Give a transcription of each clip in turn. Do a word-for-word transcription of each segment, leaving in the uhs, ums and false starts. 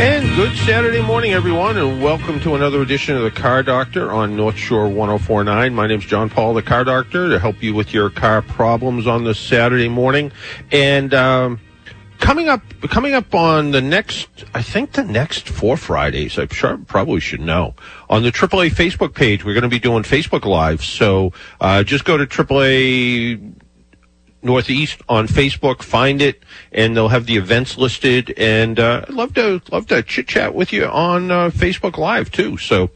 And good Saturday morning, everyone, and welcome to another edition of The Car Doctor on North Shore ten forty-nine. My name's John Paul, The Car Doctor, to help you with your car problems on this Saturday morning. And um, coming up coming up on the next, I think the next four Fridays, I sure, probably should know, on the triple A Facebook page, we're going to be doing Facebook Live. So uh, just go to triple A Northeast on Facebook, find it, and they'll have the events listed. And uh, I'd love to love to chit chat with you on uh, Facebook Live too. So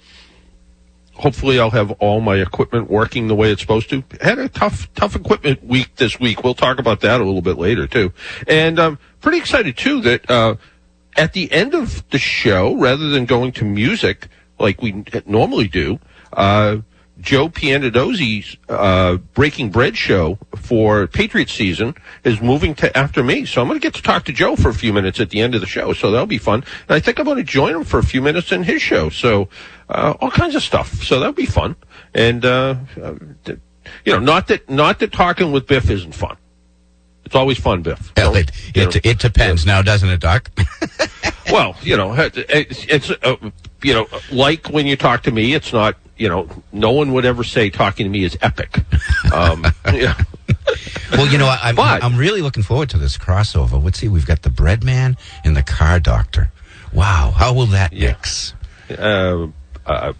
hopefully I'll have all my equipment working the way it's supposed to. Had a tough tough equipment week this week. We'll talk about that a little bit later too. And I'm pretty excited too that uh, at the end of the show, rather than going to music like we normally do, uh, Joe Piantedosi, uh Breaking Bread show for Patriot season is moving to after me. So I'm going to get to talk to Joe for a few minutes at the end of the show. So that'll be fun. And I think I'm going to join him for a few minutes in his show. So uh, all kinds of stuff. So that'll be fun. And, uh, you know, not that not that talking with Biff isn't fun. It's always fun, Biff. Well, it, it, it depends yeah. now, doesn't it, Doc? Well, you know, it's, it's uh, you know, like when you talk to me, it's not. You know, no one would ever say talking to me is epic. Um, yeah. Well, you know, I'm, but, I'm really looking forward to this crossover. Let's see, we've got the bread man and the car doctor. Wow, how will that yeah. mix? Uh, uh,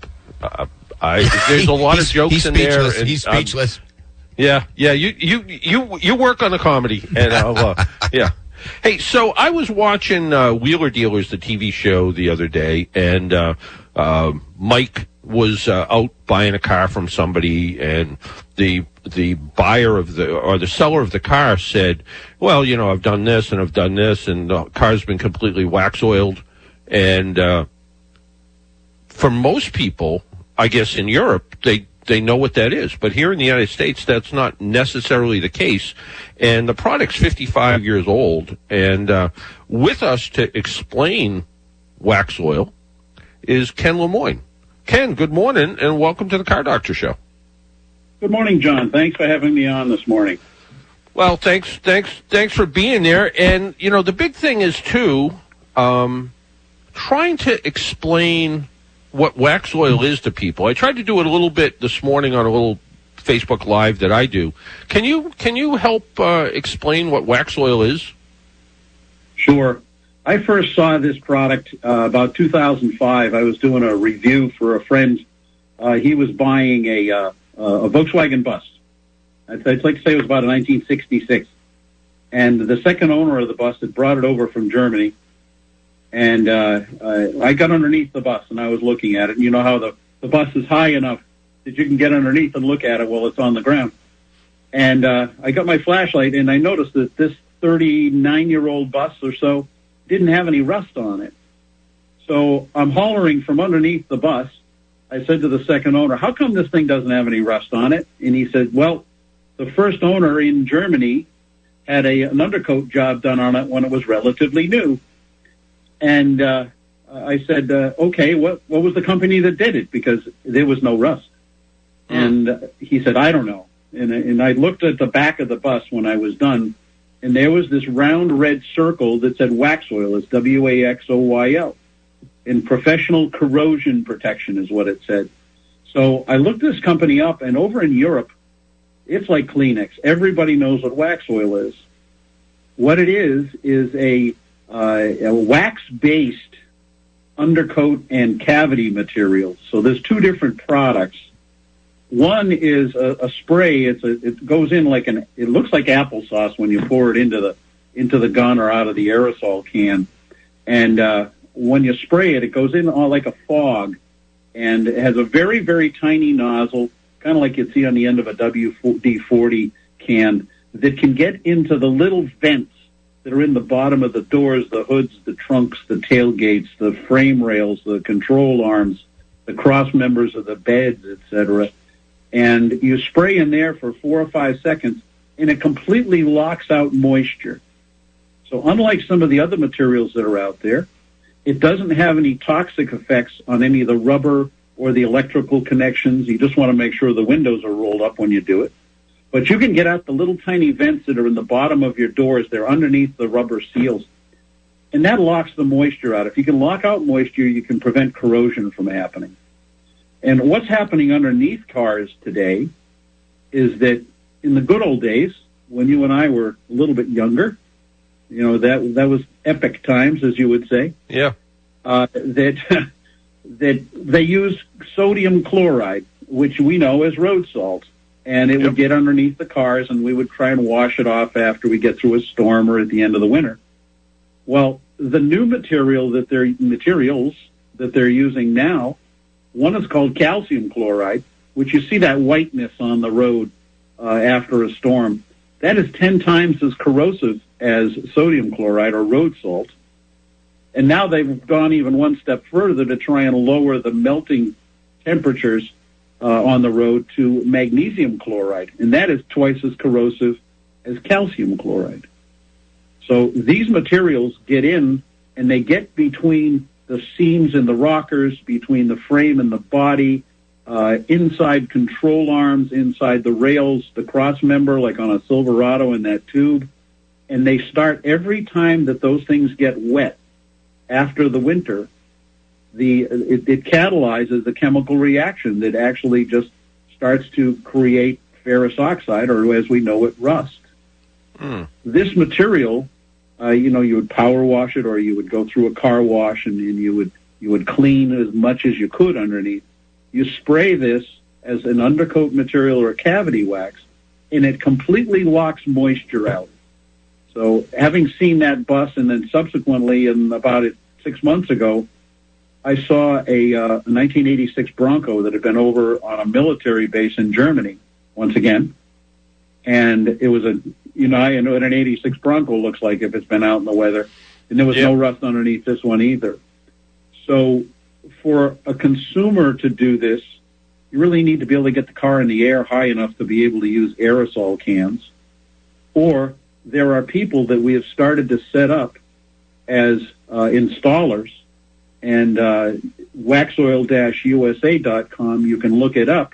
uh, I, there's a lot of jokes he's in there. And, he's speechless. Um, yeah, yeah. You, you, you, you work on the comedy, and I'll, uh, yeah. Hey, so I was watching uh, Wheeler Dealers, the T V show, the other day, and uh, uh, Mike was uh, out buying a car from somebody, and the the buyer of the or the seller of the car said, well, you know, I've done this and I've done this, and the car's been completely wax-oiled. And uh, for most people, I guess in Europe, they, they know what that is. But here in the United States, that's not necessarily the case. And the product's fifty-five years old. And uh, with us to explain WAXOYL is Ken Lemoine. Ken, good morning, and welcome to the Car Doctor Show. Good morning, John. Thanks for having me on this morning. Well, thanks, thanks, thanks for being there. And you know, the big thing is too, um, trying to explain what WAXOYL is to people. I tried to do it a little bit this morning on a little Facebook Live that I do. Can you can you help uh, explain what WAXOYL is? Sure. I first saw this product uh, about two thousand five. I was doing a review for a friend. Uh, he was buying a, uh, a Volkswagen bus. I'd, I'd like to say it was about nineteen sixty-six. And the second owner of the bus had brought it over from Germany. And uh, I, I got underneath the bus, and I was looking at it. And you know how the, the bus is high enough that you can get underneath and look at it while it's on the ground. And uh, I got my flashlight, and I noticed that this thirty-nine-year-old bus or so didn't have any rust on it. So I'm hollering from underneath the bus. I said to the second owner, how come this thing doesn't have any rust on it? And he said, well, the first owner in Germany had a, an undercoat job done on it when it was relatively new. And uh, I said, uh, okay, what, what was the company that did it? Because there was no rust. Mm. And uh, he said, I don't know. And, and I looked at the back of the bus when I was done, and there was this round red circle that said WAXOYL. It's W A X O Y L. And professional corrosion protection is what it said. So I looked this company up, and over in Europe, it's like Kleenex. Everybody knows what WAXOYL is. What it is is a, uh, a wax-based undercoat and cavity material. So there's two different products. One is a, a spray. It's a, it goes in like an. It looks like applesauce when you pour it into the into the gun or out of the aerosol can. And uh, when you spray it, it goes in all like a fog, and it has a very very tiny nozzle, kind of like you'd see on the end of a W D forty can, that can get into the little vents that are in the bottom of the doors, the hoods, the trunks, the tailgates, the frame rails, the control arms, the cross members of the beds, et cetera. And you spray in there for four or five seconds, and it completely locks out moisture. So unlike some of the other materials that are out there, it doesn't have any toxic effects on any of the rubber or the electrical connections. You just want to make sure the windows are rolled up when you do it. But you can get out the little tiny vents that are in the bottom of your doors. They're underneath the rubber seals. And that locks the moisture out. If you can lock out moisture, you can prevent corrosion from happening. And what's happening underneath cars today is that in the good old days, when you and I were a little bit younger, you know, that that was epic times, as you would say. Yeah. Uh, that that they used sodium chloride, which we know as road salt, and it yep. would get underneath the cars, and we would try and wash it off after we get through a storm or at the end of the winter. Well, the new material that they're materials that they're using now, one is called calcium chloride, which you see that whiteness on the road uh, after a storm. That is ten times as corrosive as sodium chloride or road salt. And now they've gone even one step further to try and lower the melting temperatures uh, on the road to magnesium chloride. And that is twice as corrosive as calcium chloride. So these materials get in, and they get between the seams and the rockers, between the frame and the body, uh, inside control arms, inside the rails, the cross member, like on a Silverado in that tube. And they start every time that those things get wet after the winter, the it, it catalyzes the chemical reaction that actually just starts to create ferrous oxide, or as we know it, rust. Mm. This material, uh, you know, you would power wash it, or you would go through a car wash, and, and you would you would clean as much as you could underneath. You spray this as an undercoat material or a cavity wax, and it completely locks moisture out. So having seen that bus, and then subsequently, and about six months ago, I saw a, uh, a nineteen eighty-six Bronco that had been over on a military base in Germany, once again. And it was a, you know, I know what an eighty-six Bronco looks like if it's been out in the weather. And there was yeah. no rust underneath this one either. So for a consumer to do this, you really need to be able to get the car in the air high enough to be able to use aerosol cans, or there are people that we have started to set up as uh, installers, and uh, waxoyl dash u s a dot com, you can look it up,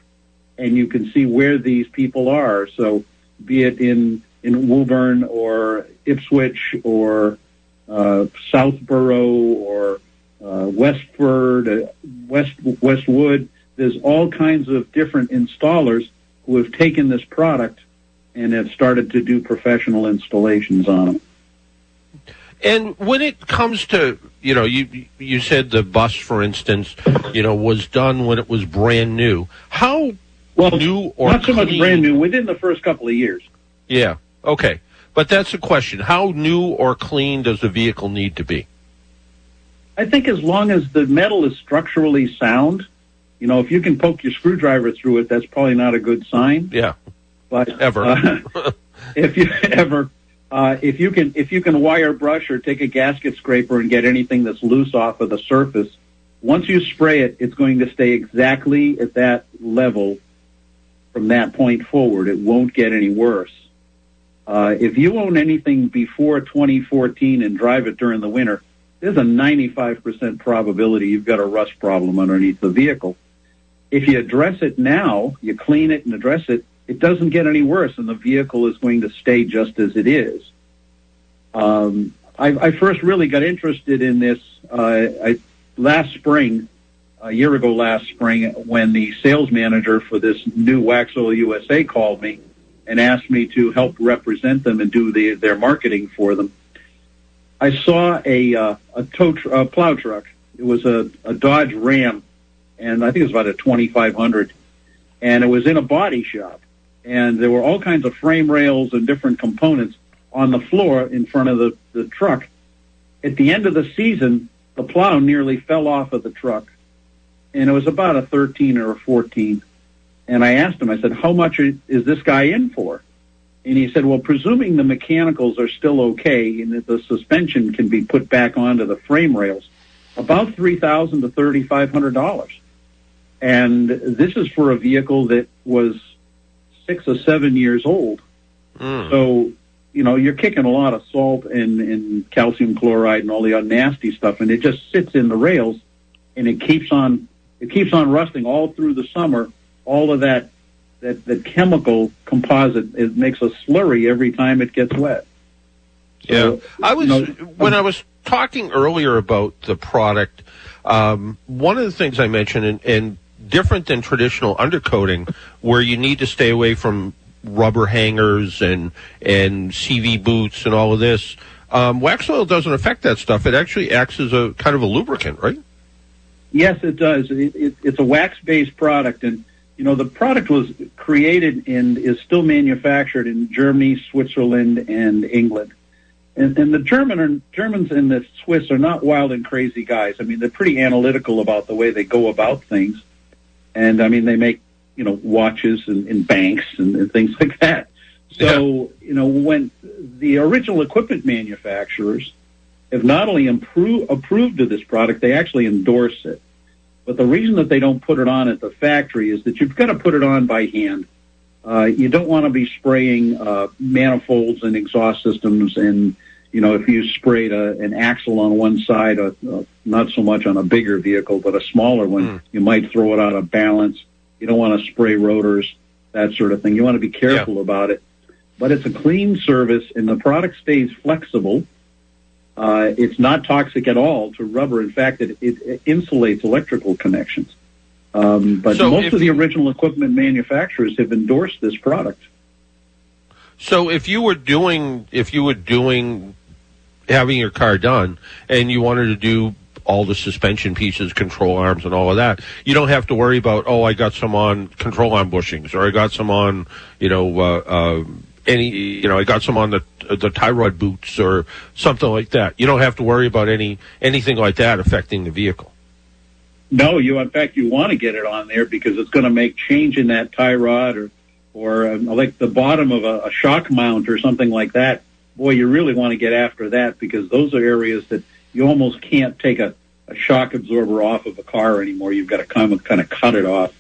and you can see where these people are. So be it in, in Woburn or Ipswich or uh, Southborough or uh, Westford, uh, West Westwood, there's all kinds of different installers who have taken this product and have started to do professional installations on them. And when it comes to, you know, you you said the bus, for instance, you know, was done when it was brand new. How well, new or not so clean? Much brand new, within the first couple of years. Yeah, okay. But that's the question. How new or clean does the vehicle need to be? I think as long as the metal is structurally sound, you know, if you can poke your screwdriver through it, that's probably not a good sign. Yeah. But, ever, uh, if you ever, uh, if you can, if you can wire brush or take a gasket scraper and get anything that's loose off of the surface, once you spray it, it's going to stay exactly at that level from that point forward. It won't get any worse. Uh, if you own anything before twenty fourteen and drive it during the winter, there's a ninety-five percent probability you've got a rust problem underneath the vehicle. If you address it now, you clean it and address it, it doesn't get any worse, and the vehicle is going to stay just as it is. Um, I, I first really got interested in this uh, I, last spring, a year ago last spring, when the sales manager for this new WAXOYL U S A called me and asked me to help represent them and do the, their marketing for them. I saw a, uh, a, tow tr- a plow truck. It was a, a Dodge Ram, and I think it was about a twenty-five hundred, and it was in a body shop. And there were all kinds of frame rails and different components on the floor in front of the, the truck. At the end of the season, the plow nearly fell off of the truck, and it was about a thirteen or a fourteen. And I asked him, I said, how much is this guy in for? And he said, well, presuming the mechanicals are still okay and that the suspension can be put back onto the frame rails, about three thousand to thirty-five hundred dollars. And this is for a vehicle that was six or seven years old. Mm. So, you know, you're kicking a lot of salt and, and calcium chloride and all the other nasty stuff, and it just sits in the rails, and it keeps on it keeps on rusting all through the summer. All of that that the chemical composite, it makes a slurry every time it gets wet. Yeah, so, I was you know, when I was talking earlier about the product. Um, one of the things I mentioned, and, and different than traditional undercoating, where you need to stay away from rubber hangers and and C V boots and all of this, um, WAXOYL doesn't affect that stuff. It actually acts as a kind of a lubricant, right? Yes, it does. It, it, it's a wax-based product, and you know the product was created and is still manufactured in Germany, Switzerland, and England. And, and the German are, Germans and the Swiss are not wild and crazy guys. I mean, they're pretty analytical about the way they go about things. And, I mean, they make, you know, watches and, and banks and, and things like that. So, yeah. you know, when the original equipment manufacturers have not only improve, approved of this product, they actually endorse it. But the reason that they don't put it on at the factory is that you've got to put it on by hand. Uh, you don't want to be spraying uh, manifolds and exhaust systems, and you know if you sprayed a, an axle on one side, a, a, not so much on a bigger vehicle, but a smaller one, mm. you might throw it out of balance. You don't want to spray rotors, that sort of thing. You want to be careful yeah. about it. But it's a clean service, and the product stays flexible. Uh, it's not toxic at all to rubber. In fact, it, it, it insulates electrical connections. Um, but so most of the original equipment manufacturers have endorsed this product. So if you were doing, if you were doing, having your car done, and you wanted to do all the suspension pieces, control arms, and all of that, you don't have to worry about, oh, I got some on control arm bushings, or I got some on, you know, uh, uh, any, you know, I got some on the the tie rod boots or something like that. You don't have to worry about any anything like that affecting the vehicle. No, you. In fact, you want to get it on there because it's going to make change in that tie rod or, or um, like the bottom of a, a shock mount or something like that. Boy, you really want to get after that because those are areas that you almost can't take a, a shock absorber off of a car anymore. You've got to kind of, kind of cut it off.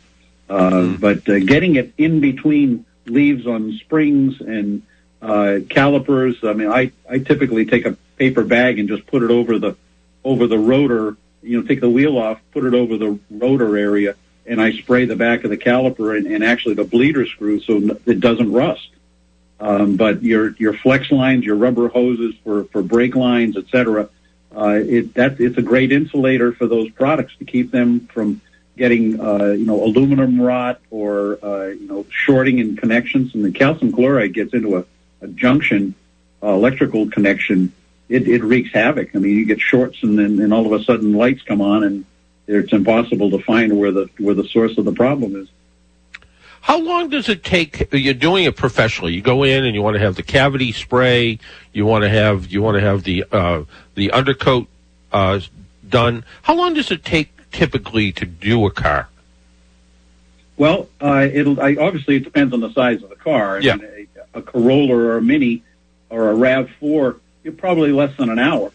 Uh, mm. But uh, getting it in between leaves on springs and uh, calipers. I mean, I, I typically take a paper bag and just put it over the over the rotor. You know, take the wheel off, put it over the rotor area, and I spray the back of the caliper and, and actually the bleeder screw so it doesn't rust. Um, but your your flex lines, your rubber hoses for, for brake lines, et cetera, uh, it, that, it's a great insulator for those products to keep them from getting, uh, you know, aluminum rot or, uh, you know, shorting in connections. And the calcium chloride gets into a, a junction, uh, electrical connection. It, it wreaks havoc. I mean, you get shorts, and then and all of a sudden lights come on, and it's impossible to find where the where the source of the problem is. How long does it take? You're doing it professionally. You go in and you want to have the cavity spray. You want to have you want to have the uh, the undercoat uh, done. How long does it take typically to do a car? Well, uh, it'll I, obviously it depends on the size of the car. I yeah. mean, a, a Corolla or a Mini or a RAV four. You're probably less than an hour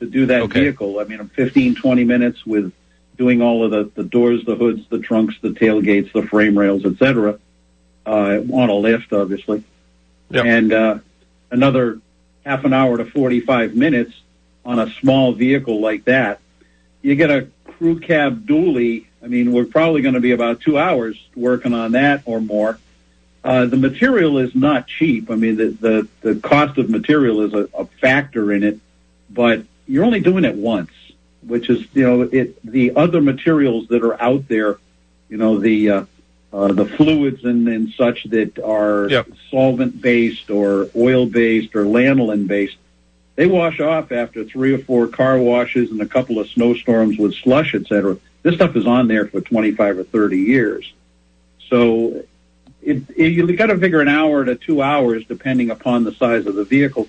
to do that okay. vehicle. I mean, fifteen, twenty minutes with doing all of the, the doors, the hoods, the trunks, the tailgates, the frame rails, et cetera, uh, on a lift, obviously. Yep. And uh, another half an hour to forty-five minutes on a small vehicle like that. You get a crew cab dually. I mean, we're probably going to be about two hours working on that or more. Uh, the material is not cheap. I mean, the, the, the cost of material is a, a factor in it, but you're only doing it once, which is, you know, it, the other materials that are out there, you know, the uh, uh, the fluids and, and such that are yep. solvent-based or oil-based or lanolin-based, they wash off after three or four car washes and a couple of snowstorms with slush, et cetera. This stuff is on there for twenty-five or thirty years. So... It, it, you got to figure an hour to two hours, depending upon the size of the vehicle.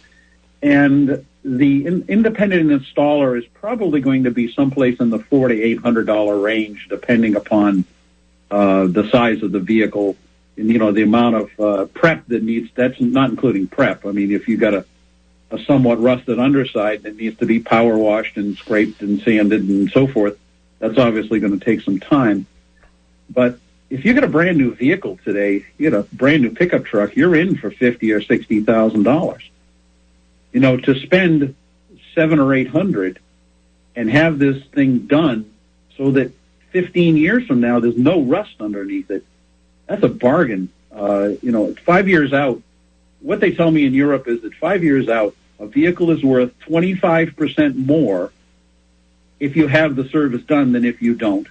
And the in, independent installer is probably going to be someplace in the four hundred to eight hundred dollars range, depending upon uh, the size of the vehicle and, you know, the amount of uh, prep that needs. That's not including prep. I mean, if you've got a, a somewhat rusted underside that needs to be power washed and scraped and sanded and so forth, that's obviously going to take some time. But if you get a brand new vehicle today, you get a brand new pickup truck, you're in for fifty or sixty thousand dollars. You know, to spend seven or eight hundred and have this thing done so that fifteen years from now there's no rust underneath it. That's a bargain. Uh, you know, five years out, what they tell me in Europe is that five years out, a vehicle is worth twenty-five percent more if you have the service done than if you don't.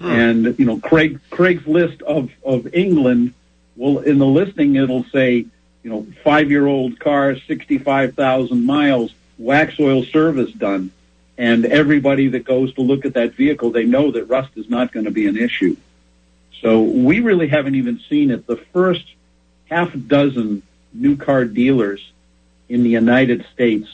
Hmm. And, you know, Craig, Craig's list of, of England, well, in the listing, it'll say, you know, five-year-old car, sixty-five thousand miles, WAXOYL service done. And everybody that goes to look at that vehicle, they know that rust is not going to be an issue. So we really haven't even seen it. The first half dozen new car dealers in the United States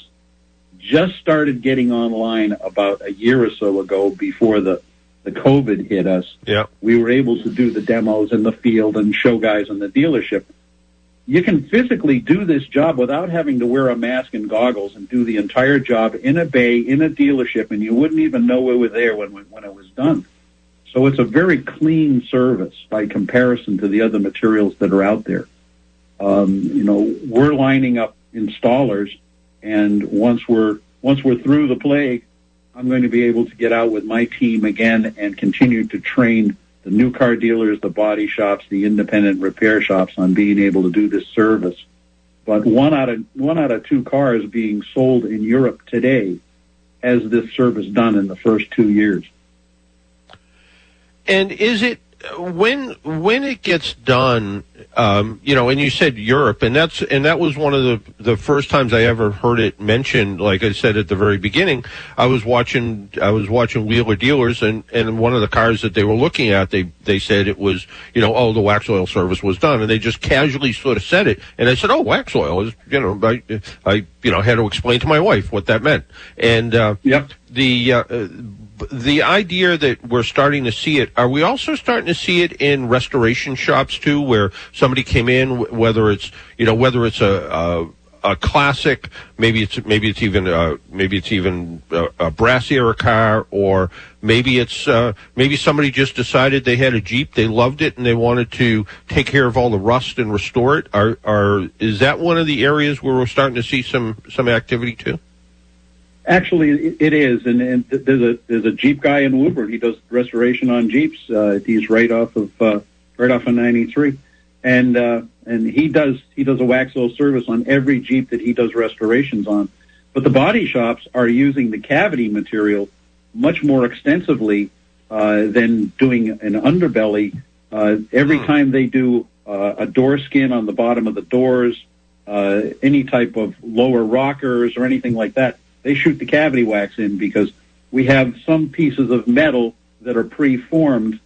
just started getting online about a year or so ago before the, the COVID hit us. Yeah. We were able to do the demos in the field and show guys in the dealership. You can physically do this job without having to wear a mask and goggles and do the entire job in a bay, in a dealership, and you wouldn't even know we were there when when it was done. So it's a very clean service by comparison to the other materials that are out there. Um, you know, we're lining up installers, and once we're once we're through the plague, I'm going to be able to get out with my team again and continue to train the new car dealers, the body shops, the independent repair shops on being able to do this service. But one out of one out of two cars being sold in Europe today has this service done in the first two years. And is it when when it gets done, um, you know? And you said Europe, and that's and that was one of the the first times I ever heard it mentioned. Like I said at the very beginning, I was watching I was watching Wheeler Dealers, and, and one of the cars that they were looking at, they they said it was you know oh the WAXOYL service was done, and they just casually sort of said it, and I said oh WAXOYL is you know I I you know had to explain to my wife what that meant, and uh, yep. the. Uh, The idea that we're starting to see it, are we also starting to see it in restoration shops, too, where somebody came in, whether it's, you know, whether it's a, a, a classic, maybe it's, maybe it's even, uh, maybe it's even a, a brass era car, or maybe it's, uh, maybe somebody just decided they had a Jeep, they loved it, and they wanted to take care of all the rust and restore it? Are, are, is that one of the areas where we're starting to see some, some activity, too? Actually, it is, and, and there's a there's a Jeep guy in Woburn. He does restoration on Jeeps. Uh, he's right off of uh, right off of ninety-three, and uh, and he does he does a WAXOYL service on every Jeep that he does restorations on. But the body shops are using the cavity material much more extensively uh, than doing an underbelly. Uh, every time they do uh, a door skin on the bottom of the doors, uh, any type of lower rockers or anything like that, they shoot the cavity wax in, because we have some pieces of metal that are preformed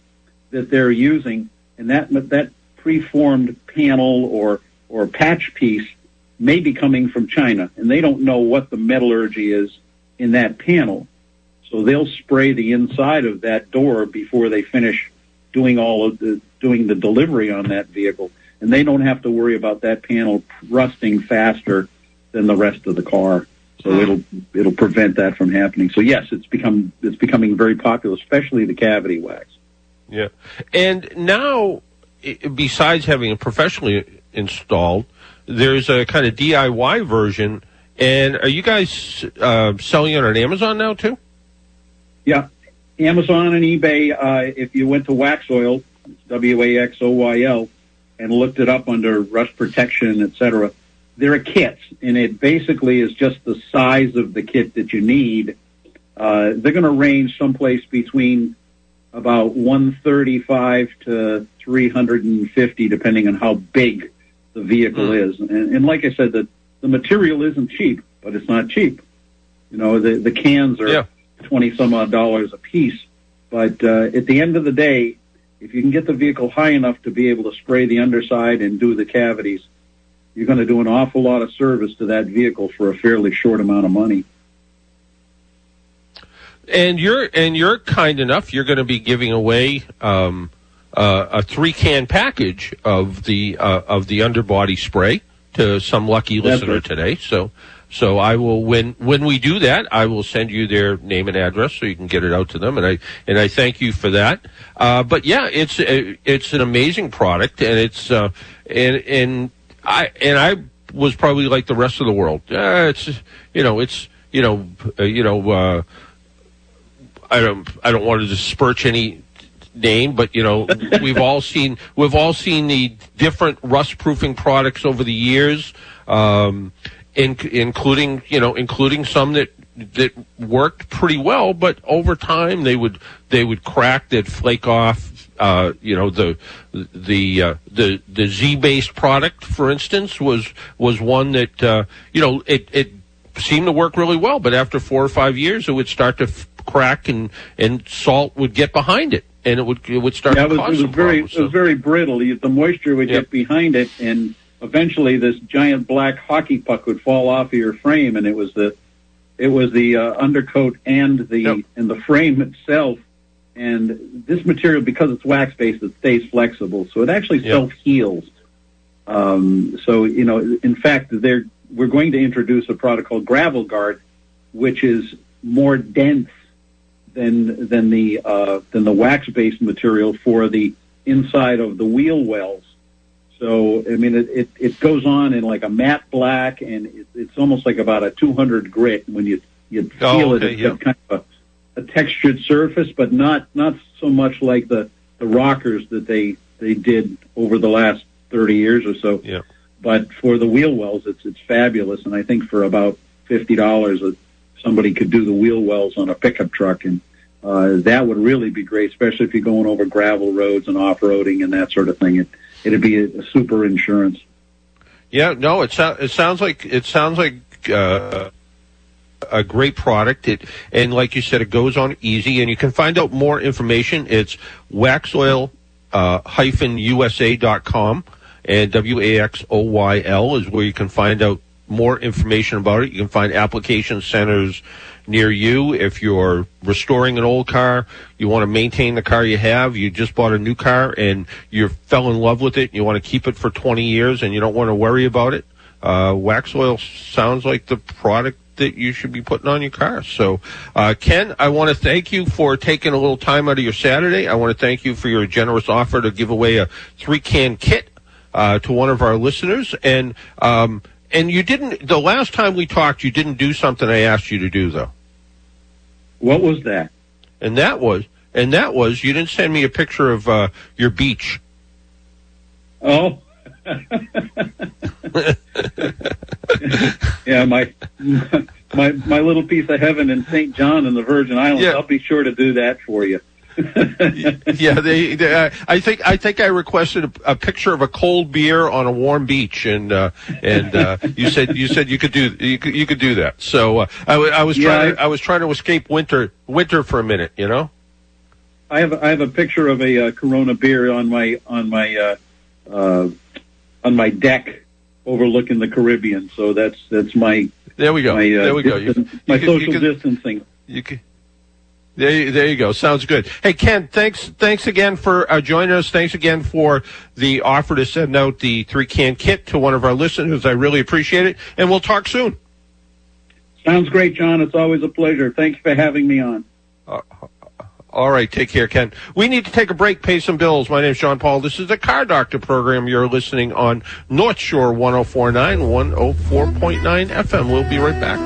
that they're using, and that that preformed panel or or patch piece may be coming from China, and they don't know what the metallurgy is in that panel. So they'll spray the inside of that door before they finish doing all of the doing the delivery on that vehicle, and they don't have to worry about that panel rusting faster than the rest of the car. So it'll it'll prevent that from happening. So yes, it's become it's becoming very popular, especially the cavity wax. Yeah, and now besides having it professionally installed, there's a kind of D I Y version. And are you guys uh, selling it on Amazon now too? Yeah, Amazon and eBay. Uh, if you went to WAXOYL, W A X O Y L, and looked it up under rust protection, et cetera, there are kits, and it basically is just the size of the kit that you need. Uh, they're going to range someplace between about one thirty-five to three hundred fifty, depending on how big the vehicle mm. is. And, and like I said, the, the material isn't cheap, but it's not cheap. You know, the, the cans are yeah. twenty-some-odd dollars a piece. But uh, at the end of the day, if you can get the vehicle high enough to be able to spray the underside and do the cavities, you're going to do an awful lot of service to that vehicle for a fairly short amount of money. And you're and you're kind enough. You're going to be giving away um, uh, a three can package of the uh, of the underbody spray to some lucky listener today. So, so I will, when, when we do that, I will send you their name and address so you can get it out to them. And I, and I thank you for that. Uh, but yeah, it's, it's an amazing product, and it's, uh, and, and I, and I was probably like the rest of the world. Uh, it's, you know, it's, you know, uh, you know, uh, I don't, I don't want to disparage any name, but you know, we've all seen, we've all seen the different rust proofing products over the years, um, in, including, you know, including some that, that worked pretty well, but over time they would, they would crack, they'd flake off, uh, you know, the, the, uh, the, the Z-based product, for instance, was, was one that, uh, you know, it, it seemed to work really well, but after four or five years it would start to f- crack and, and salt would get behind it. And it would it would start yeah, to it was, cause it was some very problems, so. It was very brittle. The moisture would yep. get behind it, and eventually this giant black hockey puck would fall off of your frame. And it was the it was the uh, undercoat and the yep. and the frame itself. And this material, because it's wax based, it stays flexible, so it actually yep. self heals. Um, so you know, in fact, there we're going to introduce a product called Gravel Guard, which is more dense than than the uh, than the wax based material for the inside of the wheel wells. So I mean it, it, it goes on in like a matte black, and it, it's almost like about a two hundred grit. When you you feel oh, okay, it, it's yeah. kind of a, a textured surface, but not not so much like the, the rockers that they they did over the last thirty years or so. Yeah. But for the wheel wells, it's it's fabulous, and I think for about fifty dollars, somebody could do the wheel wells on a pickup truck, and Uh, that would really be great, especially if you're going over gravel roads and off-roading and that sort of thing. It, it'd be a, a super insurance. Yeah, no, it, so, it sounds like it sounds like uh, a great product. It and like you said, it goes on easy, and you can find out more information. It's waxoyl dash u s a dot com, and W A X O Y L is where you can find out more information about it. You can find application centers near you. If you're restoring an old car, you want to maintain the car you have, you just bought a new car and you fell in love with it, and you want to keep it for twenty years and you don't want to worry about it, uh, WAXOYL sounds like the product that you should be putting on your car. So, uh, Ken, I want to thank you for taking a little time out of your Saturday. I want to thank you for your generous offer to give away a three-can kit uh, to one of our listeners. And um, and you didn't, the last time we talked, you didn't do something I asked you to do, though. What was that? And that was, and that was, you didn't send me a picture of uh, your beach. Oh, yeah, my my my little piece of heaven in Saint John and the Virgin Islands. Yeah. I'll be sure to do that for you. yeah, they, they, I think I think I requested a, a picture of a cold beer on a warm beach, and uh, and uh, you said you said you could do you could, you could do that. So uh, I, I was yeah, trying to, I was trying to escape winter winter for a minute, you know. I have I have a picture of a uh, Corona beer on my on my uh, uh, on my deck overlooking the Caribbean. So that's that's my there we go my, uh, there we go distance, you, you my could, social you could, distancing. You could, There you, there you go. Sounds good. Hey, Ken, thanks thanks again for uh, joining us. Thanks again for the offer to send out the three-can kit to one of our listeners. I really appreciate it, and we'll talk soon. Sounds great, John. It's always a pleasure. Thanks for having me on. Uh, all right. Take care, Ken. We need to take a break, pay some bills. My name is John Paul. This is the Car Doctor program. You're listening on North Shore ten forty-nine, one oh four point nine F M. We'll be right back.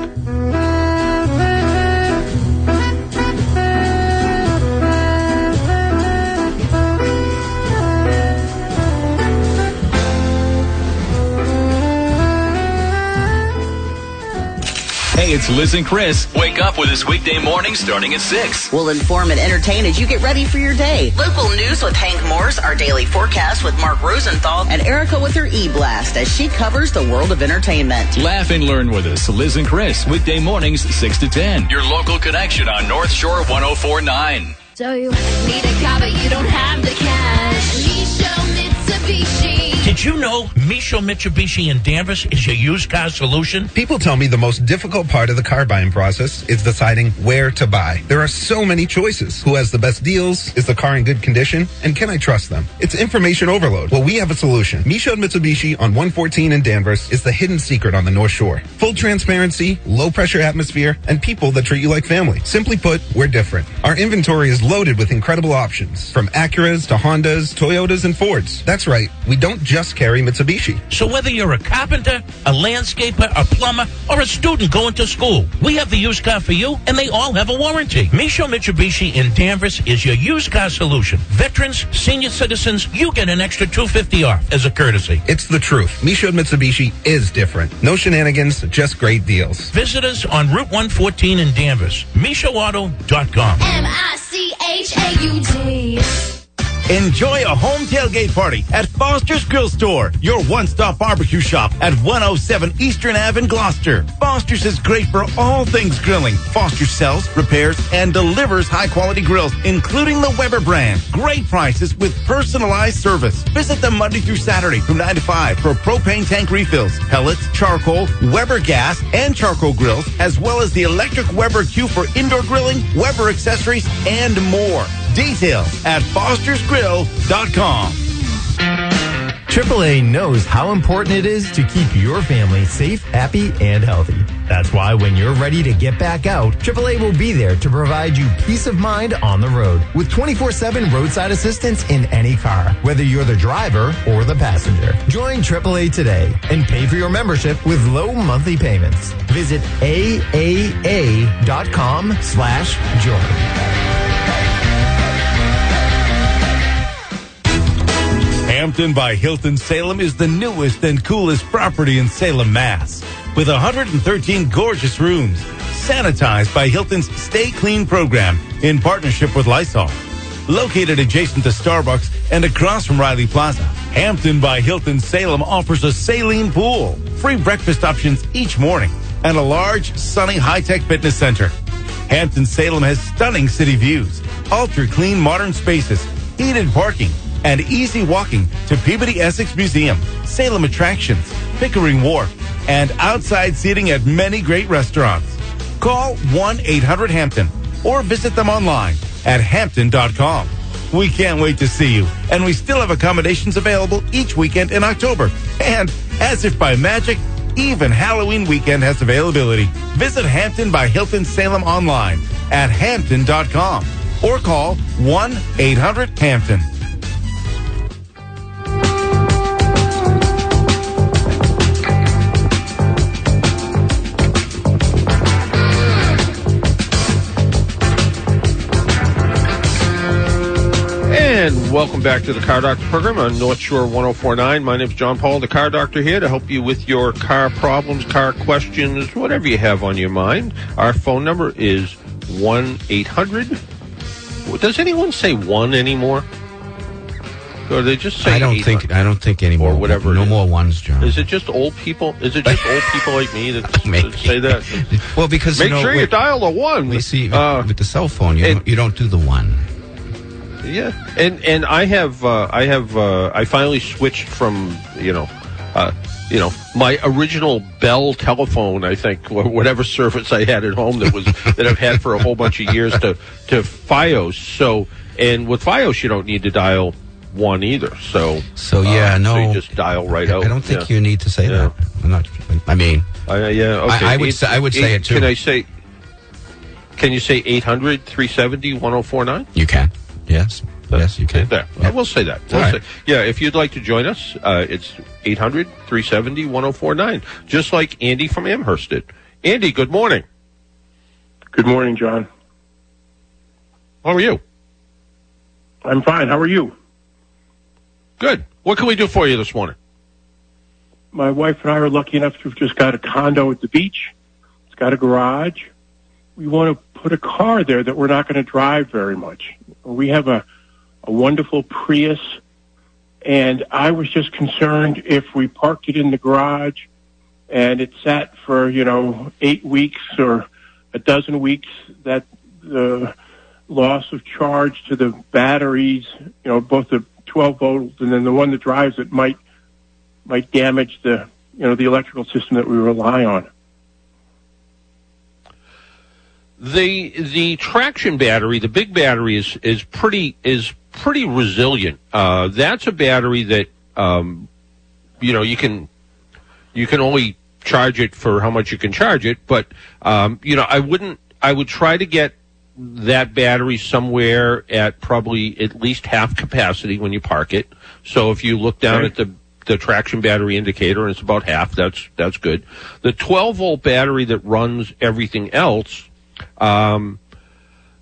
Hey, it's Liz and Chris. Wake up with us weekday morning starting at six. We'll inform and entertain as you get ready for your day. Local news with Hank Morse, our daily forecast with Mark Rosenthal, and Erica with her e-blast as she covers the world of entertainment. Laugh and learn with us. Liz and Chris, weekday mornings six to ten. Your local connection on North Shore ten forty-nine. So you need a car, but you don't have the cash. Michaud Mitsubishi. Did you know Michaud Mitsubishi in Danvers is your used car solution? People tell me the most difficult part of the car buying process is deciding where to buy. There are so many choices. Who has the best deals? Is the car in good condition? And can I trust them? It's information overload. Well, we have a solution. Michaud Mitsubishi on one fourteen in Danvers is the hidden secret on the North Shore. Full transparency, low-pressure atmosphere, and people that treat you like family. Simply put, we're different. Our inventory is loaded with incredible options, from Acuras to Hondas, Toyotas, and Fords. That's right, we don't just carry Mitsubishi. So whether you're a carpenter, a landscaper, a plumber, or a student going to school, we have the used car for you, and they all have a warranty. Michaud Mitsubishi in Danvers is your used car solution. Veterans, senior citizens, you get an extra two hundred fifty dollars off as a courtesy. It's the truth. Michaud Mitsubishi is different. No shenanigans, just great deals. Visit us on Route one fourteen in Danvers. Michaud Auto dot com. M I C H A U D. Enjoy a home tailgate party at Foster's Grill Store, your one-stop barbecue shop at one oh seven Eastern Avenue in Gloucester. Foster's is great for all things grilling. Foster's sells, repairs, and delivers high-quality grills, including the Weber brand. Great prices with personalized service. Visit them Monday through Saturday from nine to five for propane tank refills, pellets, charcoal, Weber gas, and charcoal grills, as well as the electric Weber Q for indoor grilling, Weber accessories, and more. Details at Foster's Grill dot com. triple A knows how important it is to keep your family safe, happy, and healthy. That's why when you're ready to get back out, triple A will be there to provide you peace of mind on the road with twenty-four seven roadside assistance in any car, whether you're the driver or the passenger. Join triple A today and pay for your membership with low monthly payments. Visit A A A dot com slash join. Hampton by Hilton Salem is the newest and coolest property in Salem, Mass. With one hundred thirteen gorgeous rooms, sanitized by Hilton's Stay Clean program in partnership with Lysol. Located adjacent to Starbucks and across from Riley Plaza, Hampton by Hilton Salem offers a saline pool, free breakfast options each morning, and a large, sunny high-tech fitness center. Hampton Salem has stunning city views, ultra-clean modern spaces, heated parking, and easy walking to Peabody Essex Museum, Salem Attractions, Pickering Wharf, and outside seating at many great restaurants. Call one eight hundred Hampton or visit them online at hampton dot com. We can't wait to see you, and we still have accommodations available each weekend in October. And as if by magic, even Halloween weekend has availability. Visit Hampton by Hilton Salem online at hampton dot com or call one eight hundred Hampton. And welcome back to the Car Doctor program on North Shore ten forty-nine. My name is John Paul, the Car Doctor, here to help you with your car problems, car questions, whatever you have on your mind. Our phone number is one eight hundred. Does anyone say one anymore? Or they just say I don't think I don't think anymore. Or whatever. No more ones, John. Is it just old people? Is it just old people like me that Maybe. say that? Well, because make you know, sure you dial the one. We see uh, with the cell phone, you and, don't, you don't do the one. Yeah, and and I have uh, I have uh, I finally switched from you know, uh, you know my original Bell telephone, I think, or whatever service I had at home that was that I've had for a whole bunch of years to to Fios. So and with Fios, you don't need to dial one either. So so yeah, uh, no, so you just dial right I, out. I don't think yeah. you need to say yeah. that. I'm not. I mean, uh, yeah, okay. I, I would eight, say, I would eight, say it too. Can I say? Can you say eight hundred three seven zero one zero four nine? You can. Yes, uh, yes, you can. There. Yeah. I will say that. We'll say, right. Yeah, if you'd like to join us, uh, it's eight hundred three seven zero one zero four nine, just like Andy from Amherst did. Andy, good morning. Good morning, John. How are you? I'm fine. How are you? Good. What can we do for you this morning? My wife and I are lucky enough to have just got a condo at the beach. It's got a garage. We want to put a car there that we're not going to drive very much. We have a, a wonderful Prius, and I was just concerned if we parked it in the garage and it sat for, you know, eight weeks or a dozen weeks, that the loss of charge to the batteries, you know, both the twelve volt and then the one that drives it might might damage the, you know, the electrical system that we rely on. The the traction battery, the big battery, is is pretty is pretty resilient. Uh, that's a battery that um, you know you can you can only charge it for how much you can charge it. But um, you know, I wouldn't. I would try to get that battery somewhere at probably at least half capacity when you park it. So if you look down right. at the the traction battery indicator and it's about half, that's that's good. The twelve volt battery that runs everything else. Um,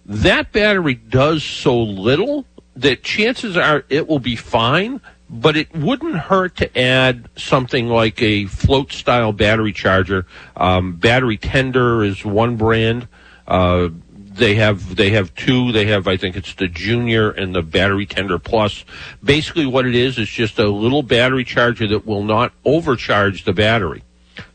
that battery does so little that chances are it will be fine, but it wouldn't hurt to add something like a float-style battery charger. Um, Battery Tender is one brand. Uh, they have they have two. They have, I think it's the Junior and the Battery Tender Plus. Basically what it is is just a little battery charger that will not overcharge the battery.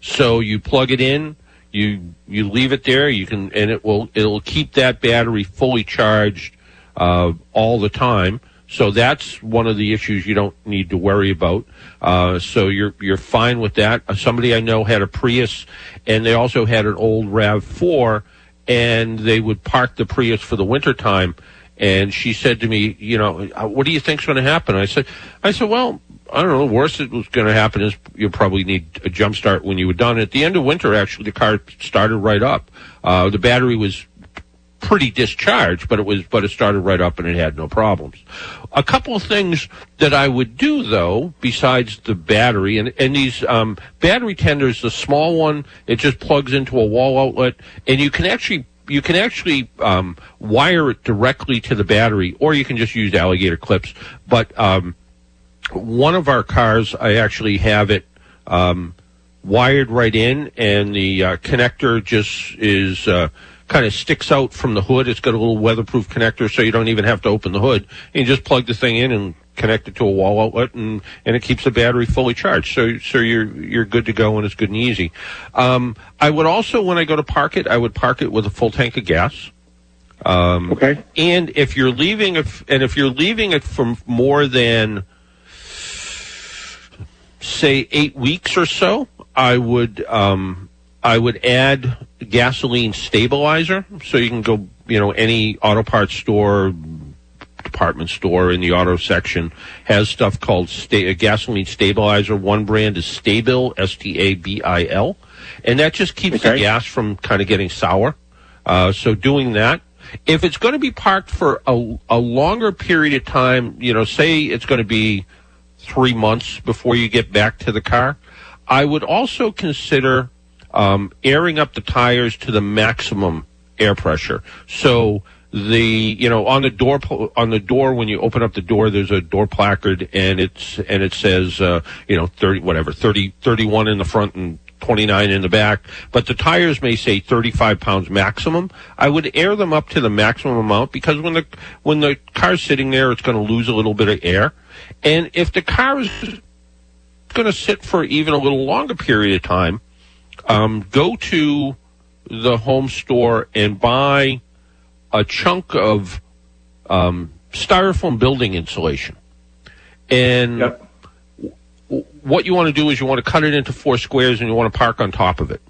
So you plug it in. You you leave it there. You can and it will it'll keep that battery fully charged uh, all the time. So that's one of the issues you don't need to worry about. Uh, so you're you're fine with that. Uh, somebody I know had a Prius, and they also had an old RAV four, and they would park the Prius for the winter time. And she said to me, you know, what do you think's going to happen? I said, I said, well, I don't know. The worst that was going to happen is you'll probably need a jump start when you were done. At the end of winter, actually, the car started right up. Uh, the battery was pretty discharged, but it was, but it started right up and it had no problems. A couple of things that I would do though, besides the battery and, and these, um, battery tenders, the small one, it just plugs into a wall outlet and you can actually You can actually um, wire it directly to the battery, or you can just use alligator clips. But um, one of our cars, I actually have it um, wired right in, and the uh, connector just is uh, kind of sticks out from the hood. It's got a little weatherproof connector, so you don't even have to open the hood. And you just plug the thing in and connect it to a wall outlet, and, and it keeps the battery fully charged. So so you're you're good to go, and it's good and easy. Um, I would also, when I go to park it, I would park it with a full tank of gas. Um, okay. And if you're leaving, if, and if you're leaving it for more than, say, eight weeks or so, I would um, I would add gasoline stabilizer. So you can go, you know, any auto parts store, department store in the auto section has stuff called sta- a gasoline stabilizer. One brand is Stabil, S T A B I L, and that just keeps okay. the gas from kind of getting sour. Uh, so doing that, if it's going to be parked for a, a longer period of time, you know, say it's going to be three months before you get back to the car, I would also consider um, airing up the tires to the maximum air pressure. So The you know on the door on the door when you open up the door, there's a door placard and it's and it says uh, you know thirty whatever thirty thirty-one in the front and twenty-nine in the back, but the tires may say thirty-five pounds maximum. I would air them up to the maximum amount because when the when the car's sitting there, it's going to lose a little bit of air, and if the car is going to sit for even a little longer period of time, um, go to the home store and buy a chunk of um, styrofoam building insulation. And yep. w- what you want to do is you want to cut it into four squares and you want to park on top of it.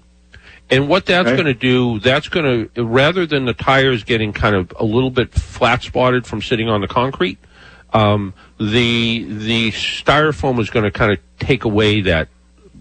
And what that's okay. going to do, that's going to, rather than the tires getting kind of a little bit flat spotted from sitting on the concrete, um, the the styrofoam is going to kind of take away that.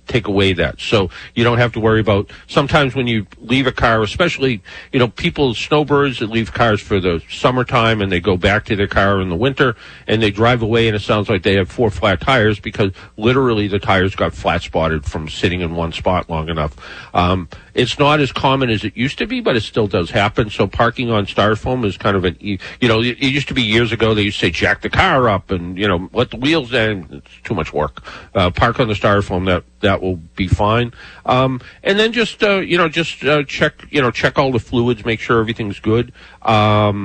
take away that. So you don't have to worry about, sometimes when you leave a car, especially, you know, people, snowbirds that leave cars for the summertime and they go back to their car in the winter and they drive away and it sounds like they have four flat tires because literally the tires got flat spotted from sitting in one spot long enough. Um, it's not as common as it used to be, but it still does happen. So parking on styrofoam is kind of an, you know, it used to be years ago they used to say jack the car up and, you know, let the wheels down. It's too much work. Uh, park on the styrofoam. That, that That will be fine, um, and then just uh, you know, just uh, check you know, check all the fluids, make sure everything's good. Um,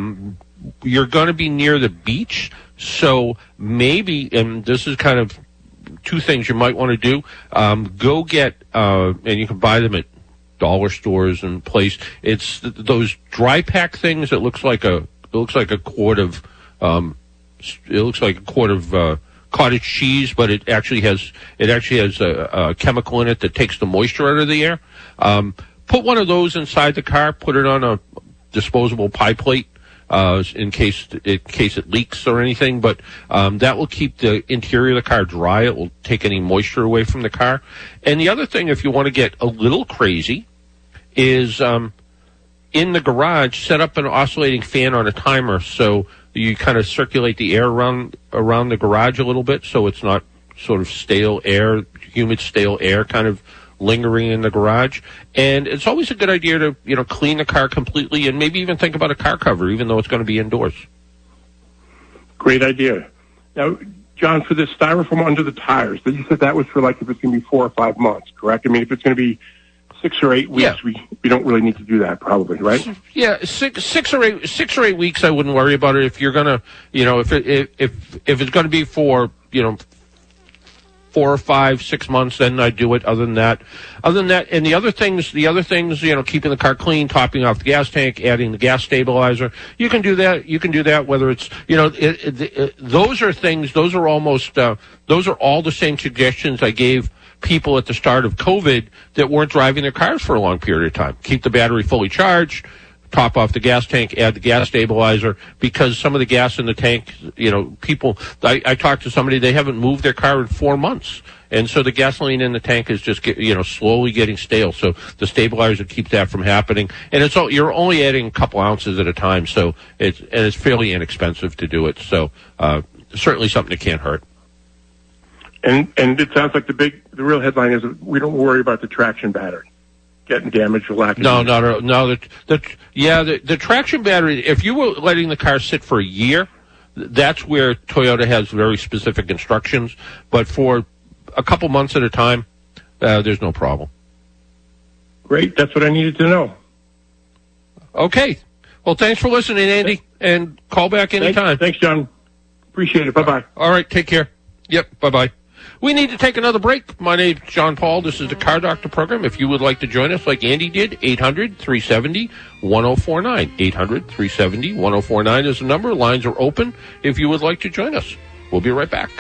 you're going to be near the beach, so maybe, and this is kind of two things you might want to do. Um, go get, uh, and you can buy them at dollar stores and place. It's th- those dry pack things. It looks like a, it looks like a quart of, um, it looks like a quart of uh, cottage cheese, but it actually has it actually has a, a chemical in it that takes the moisture out of the air. Um, put one of those inside the car. Put it on a disposable pie plate uh, in case in case it leaks or anything. But um, that will keep the interior of the car dry. It will take any moisture away from the car. And the other thing, if you want to get a little crazy, is um, in the garage, set up an oscillating fan on a timer, so you kind of circulate the air around around the garage a little bit, so it's not sort of stale air, humid stale air kind of lingering in the garage. And it's always a good idea to, you know, clean the car completely and maybe even think about a car cover, even though it's going to be indoors. Great idea. Now, John, for this styrofoam under the tires, you said that was for like if it's going to be four or five months, correct? I mean, if it's going to be Six or eight weeks. Yeah. We we don't really need to do that, probably, right? Yeah, six six or eight six or eight weeks. I wouldn't worry about it if you're gonna, you know, if it, if if it's gonna be for, you know, four or five six months, then I do it. Other than that, other than that, and the other things, the other things, you know, keeping the car clean, topping off the gas tank, adding the gas stabilizer. You can do that. You can do that. Whether it's, you know, it, it, it, those are things. Those are almost. Uh, those are all the same suggestions I gave people at the start of COVID that weren't driving their cars for a long period of time. Keep the battery fully charged, top off the gas tank, add the gas stabilizer, because some of the gas in the tank, you know, people, I, I talked to somebody, they haven't moved their car in four months. And so the gasoline in the tank is just, get, you know, slowly getting stale. So the stabilizer keeps that from happening. And it's all, you're only adding a couple ounces at a time. So it's, and it's fairly inexpensive to do it. So, uh, certainly something that can't hurt. And and it sounds like the big, the real headline is we don't worry about the traction battery getting damaged or lacking. No, no, no, no. The, the, yeah, the, the traction battery, if you were letting the car sit for a year, that's where Toyota has very specific instructions. But for a couple months at a time, uh, there's no problem. Great. That's what I needed to know. Okay. Well, thanks for listening, Andy, and call back anytime. Thanks, thanks John. Appreciate it. Bye-bye. All right. Take care. Yep. Bye-bye. We need to take another break. My name's John Paul. This is the Car Doctor program. If you would like to join us like Andy did, eight hundred, three seventy, ten forty-nine. eight hundred, three seventy, ten forty-nine is the number. Lines are open if you would like to join us. We'll be right back.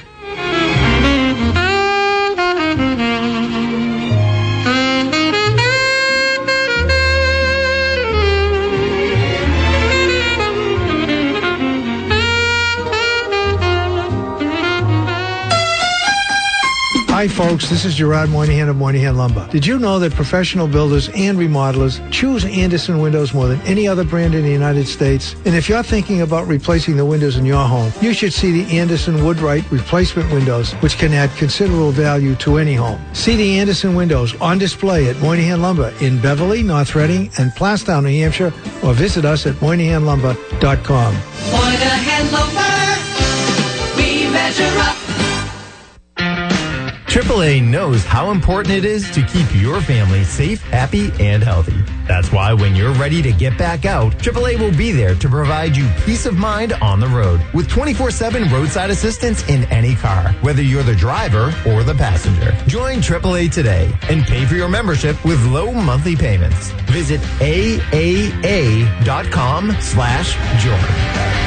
Hi folks, this is Gerard Moynihan of Moynihan Lumber. Did you know that professional builders and remodelers choose Andersen windows more than any other brand in the United States? And if you're thinking about replacing the windows in your home, you should see the Andersen Woodwright replacement windows, which can add considerable value to any home. See the Andersen windows on display at Moynihan Lumber in Beverly, North Reading, and Plastown, New Hampshire, or visit us at moynihan lumber dot com. Moynihan Lumber, we measure up. triple A knows how important it is to keep your family safe, happy, and healthy. That's why when you're ready to get back out, triple A will be there to provide you peace of mind on the road with twenty-four seven roadside assistance in any car, whether you're the driver or the passenger. Join triple A today and pay for your membership with low monthly payments. Visit A A A dot com slash join.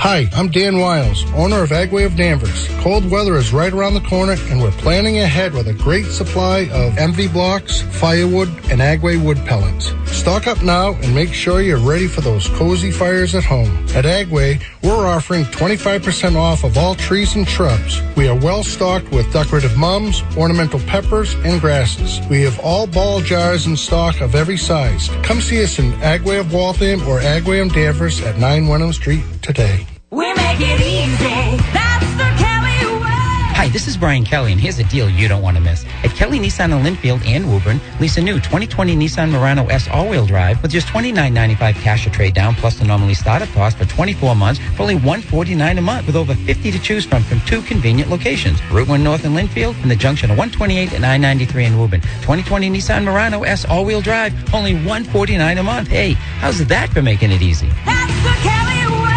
Hi, I'm Dan Wiles, owner of Agway of Danvers. Cold weather is right around the corner, and we're planning ahead with a great supply of M V blocks, firewood, and Agway wood pellets. Stock up now and make sure you're ready for those cozy fires at home. At Agway, we're offering twenty-five percent off of all trees and shrubs. We are well stocked with decorative mums, ornamental peppers, and grasses. We have all ball jars in stock of every size. Come see us in Agway of Waltham or Agway of Danvers at nine Wenham Street today. We make it easy. That's the Kelly way. Hi, this is Brian Kelly, and here's a deal you don't want to miss. At Kelly Nissan in Linfield and Woburn, lease a new twenty twenty Nissan Murano S all-wheel drive with just twenty-nine ninety-five cash or trade down, plus the normally startup cost for twenty-four months for only one forty-nine a month, with over fifty to choose from from two convenient locations, Route one North in Linfield and the junction of one twenty-eight and I ninety-three in Woburn. twenty twenty Nissan Murano S all-wheel drive, only one forty-nine a month. Hey, how's that for making it easy? That's the Kelly way.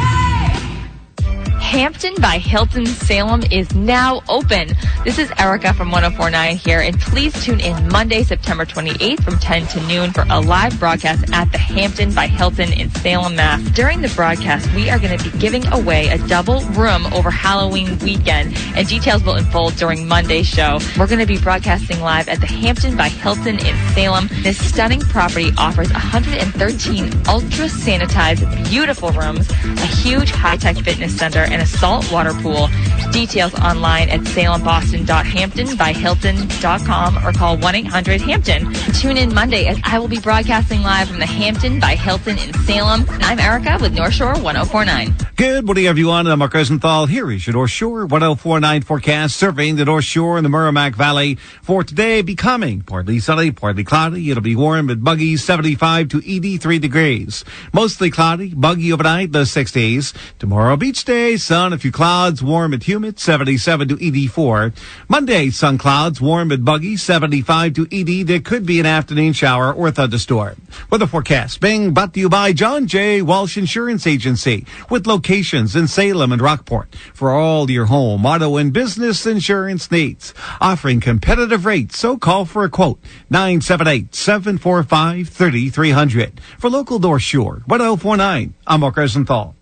Hampton by Hilton Salem is now open. This is Erica from one oh four point nine here, and please tune in Monday, September twenty-eighth from ten to noon for a live broadcast at the Hampton by Hilton in Salem, Mass. During the broadcast, we are going to be giving away a double room over Halloween weekend, and details will unfold during Monday's show. We're going to be broadcasting live at the Hampton by Hilton in Salem. This stunning property offers one hundred thirteen ultra-sanitized, beautiful rooms, a huge high-tech fitness center, and a saltwater pool. Details online at salem boston dot hampton by hilton dot com or call one eight hundred hampton. Tune in Monday as I will be broadcasting live from the Hampton by Hilton in Salem. I'm Erica with North Shore one oh four point nine. Good morning, everyone. I'm Mark Rosenthal. Here is your North Shore one oh four point nine forecast, surveying the North Shore and the Merrimack Valley for today. Becoming partly sunny, partly cloudy. It'll be warm and buggy, seventy-five to eighty-three degrees. Mostly cloudy, buggy overnight, low sixties. Tomorrow, beach day, sun, a few clouds, warm and humid, seventy-seven to eighty-four. Monday, sun, clouds, warm and buggy, seventy-five to eighty. There could be an afternoon shower or thunderstorm. Weather forecast being brought to you by John J. Walsh Insurance Agency, with locations in Salem and Rockport for all your home, auto, and business insurance needs, offering competitive rates. So call for a quote, nine seven eight, seven four five, three three zero zero. For local North Shore one oh four point nine, I'm Mark Rosenthal.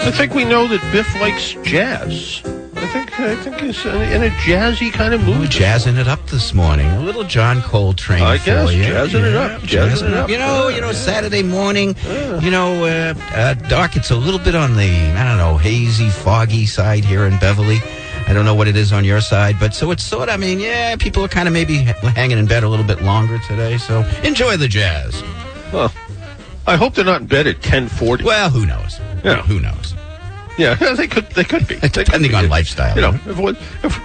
I think we know that Biff likes jazz. I think I think he's in a jazzy kind of mood. Ooh, jazzing it up this morning. A little John Coltrane. I guess, for you. jazzing yeah, it up. Jazzing, jazzing it up. You know, you know, Saturday morning, yeah. you know, uh, uh, dark. It's a little bit on the, I don't know, hazy, foggy side here in Beverly. I don't know what it is on your side, but so it's sort of, I mean, yeah, people are kind of maybe hanging in bed a little bit longer today, so enjoy the jazz. Well, I hope they're not in bed at ten forty. Well, who knows? Yeah. Who knows? Yeah, they could They could be. They Depending could be. on lifestyle. You know, if it was, if,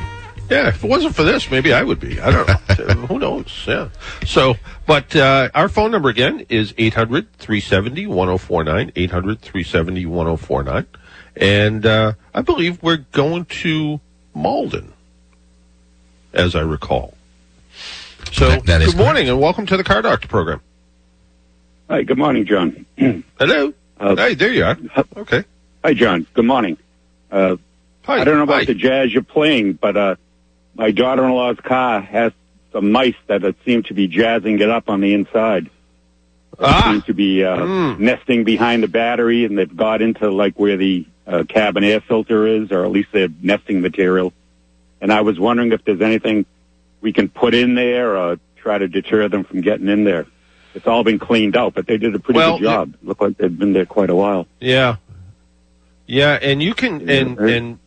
yeah, if it wasn't for this, maybe I would be. I don't know. Who knows? Yeah. So, but uh, our phone number again is eight hundred, three seventy, ten forty-nine, eight hundred, three seventy, ten forty-nine. And uh, I believe we're going to Malden, as I recall. So, that, that good is morning correct. And welcome to the Car Doctor program. Hi, good morning, John. Hello. Uh, hey, there you are. Okay. Hi, John. Good morning. Uh, Hi. I don't know about Hi. the jazz you're playing, but uh, my daughter-in-law's car has some mice that it seem to be jazzing it up on the inside. Ah. They seem to be uh, mm. nesting behind the battery, and they've got into, like, where the uh, cabin air filter is, or at least their nesting material. And I was wondering if there's anything we can put in there or try to deter them from getting in there. It's all been cleaned out, but they did a pretty well, good job. It looked like they've been there quite a while. Yeah. Yeah, and you can, and, and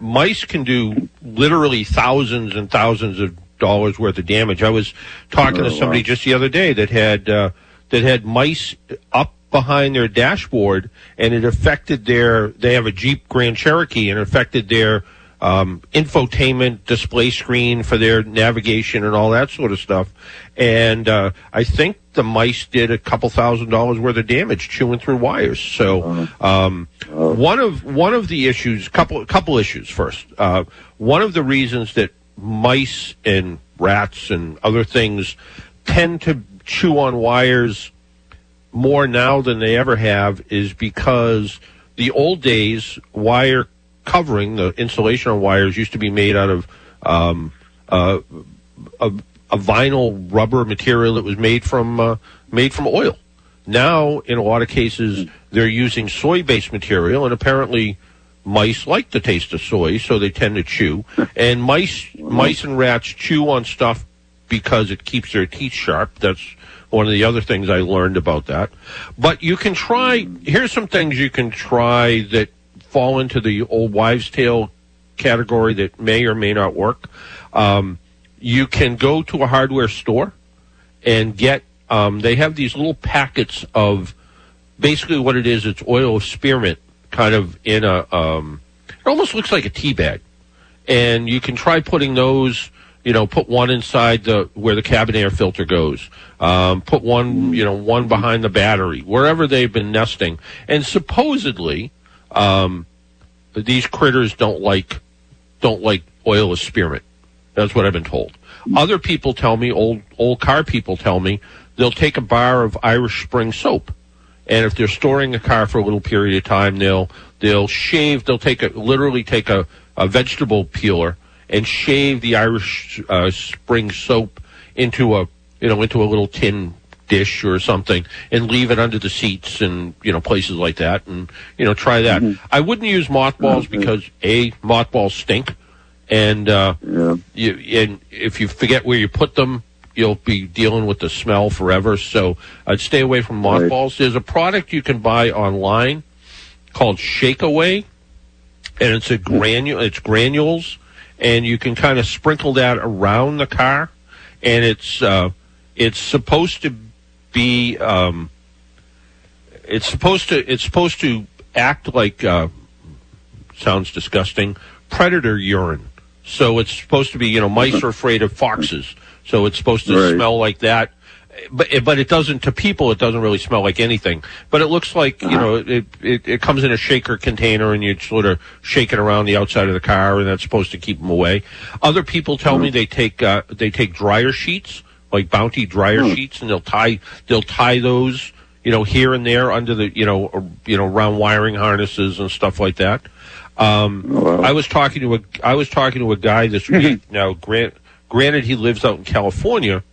mice can do literally thousands and thousands of dollars worth of damage. I was talking oh, to somebody wow. just the other day that had uh, that had mice up behind their dashboard, and it affected their. They have a Jeep Grand Cherokee, and it affected their um, infotainment display screen for their navigation and all that sort of stuff. And uh, I think the mice did a couple thousand dollars worth of damage chewing through wires. So um, one of one of the issues, couple couple issues first. Uh, one of the reasons that mice and rats and other things tend to chew on wires more now than they ever have is because the old days wire covering, the insulation on wires, used to be made out of um, uh, a, a vinyl rubber material that was made from uh, made from oil. Now, in a lot of cases, they're using soy-based material, and apparently mice like the taste of soy, so they tend to chew. And mice mice and rats chew on stuff because it keeps their teeth sharp. That's one of the other things I learned about that. But you can try, here's some things you can try that fall into the old wives' tale category that may or may not work. Um, You can go to a hardware store and get, um, they have these little packets of, basically what it is, it's oil of spearmint, kind of in a, um, it almost looks like a tea bag. And you can try putting those, you know, put one inside the, where the cabin air filter goes, um, put one, you know, one behind the battery, wherever they've been nesting. And supposedly, um, these critters don't like don't like oil as spearmint. That's what I've been told. Other people tell me, old old car people tell me, they'll take a bar of Irish Spring soap, and if they're storing a car for a little period of time, they'll they'll shave. They'll take a literally take a, a vegetable peeler and shave the Irish uh, Spring soap into a you know into a little tin dish or something, and leave it under the seats and you know places like that, and you know try that. Mm-hmm. I wouldn't use mothballs mm-hmm. because A, mothballs stink. And uh, yeah. you, and if you forget where you put them, you'll be dealing with the smell forever. So I'd stay away from mothballs. Right. There's a product you can buy online called Shake Away, and it's a granule. It's granules, and you can kind of sprinkle that around the car. And it's uh, it's supposed to be um, it's supposed to it's supposed to act like uh, sounds disgusting, predator urine. So it's supposed to be, you know, mice are afraid of foxes. So it's supposed to right. smell like that. But but it doesn't, to people, it doesn't really smell like anything. But it looks like, uh-huh. you know, it, it, it comes in a shaker container and you sort of shake it around the outside of the car, and that's supposed to keep them away. Other people tell uh-huh. me they take uh, they take dryer sheets, like Bounty dryer uh-huh. sheets, and they'll tie they'll tie those, you know, here and there under the, you know, or, you know, round wiring harnesses and stuff like that. Um, oh, wow. I was talking to a I was talking to a guy this week. Now, grant, granted, he lives out in California,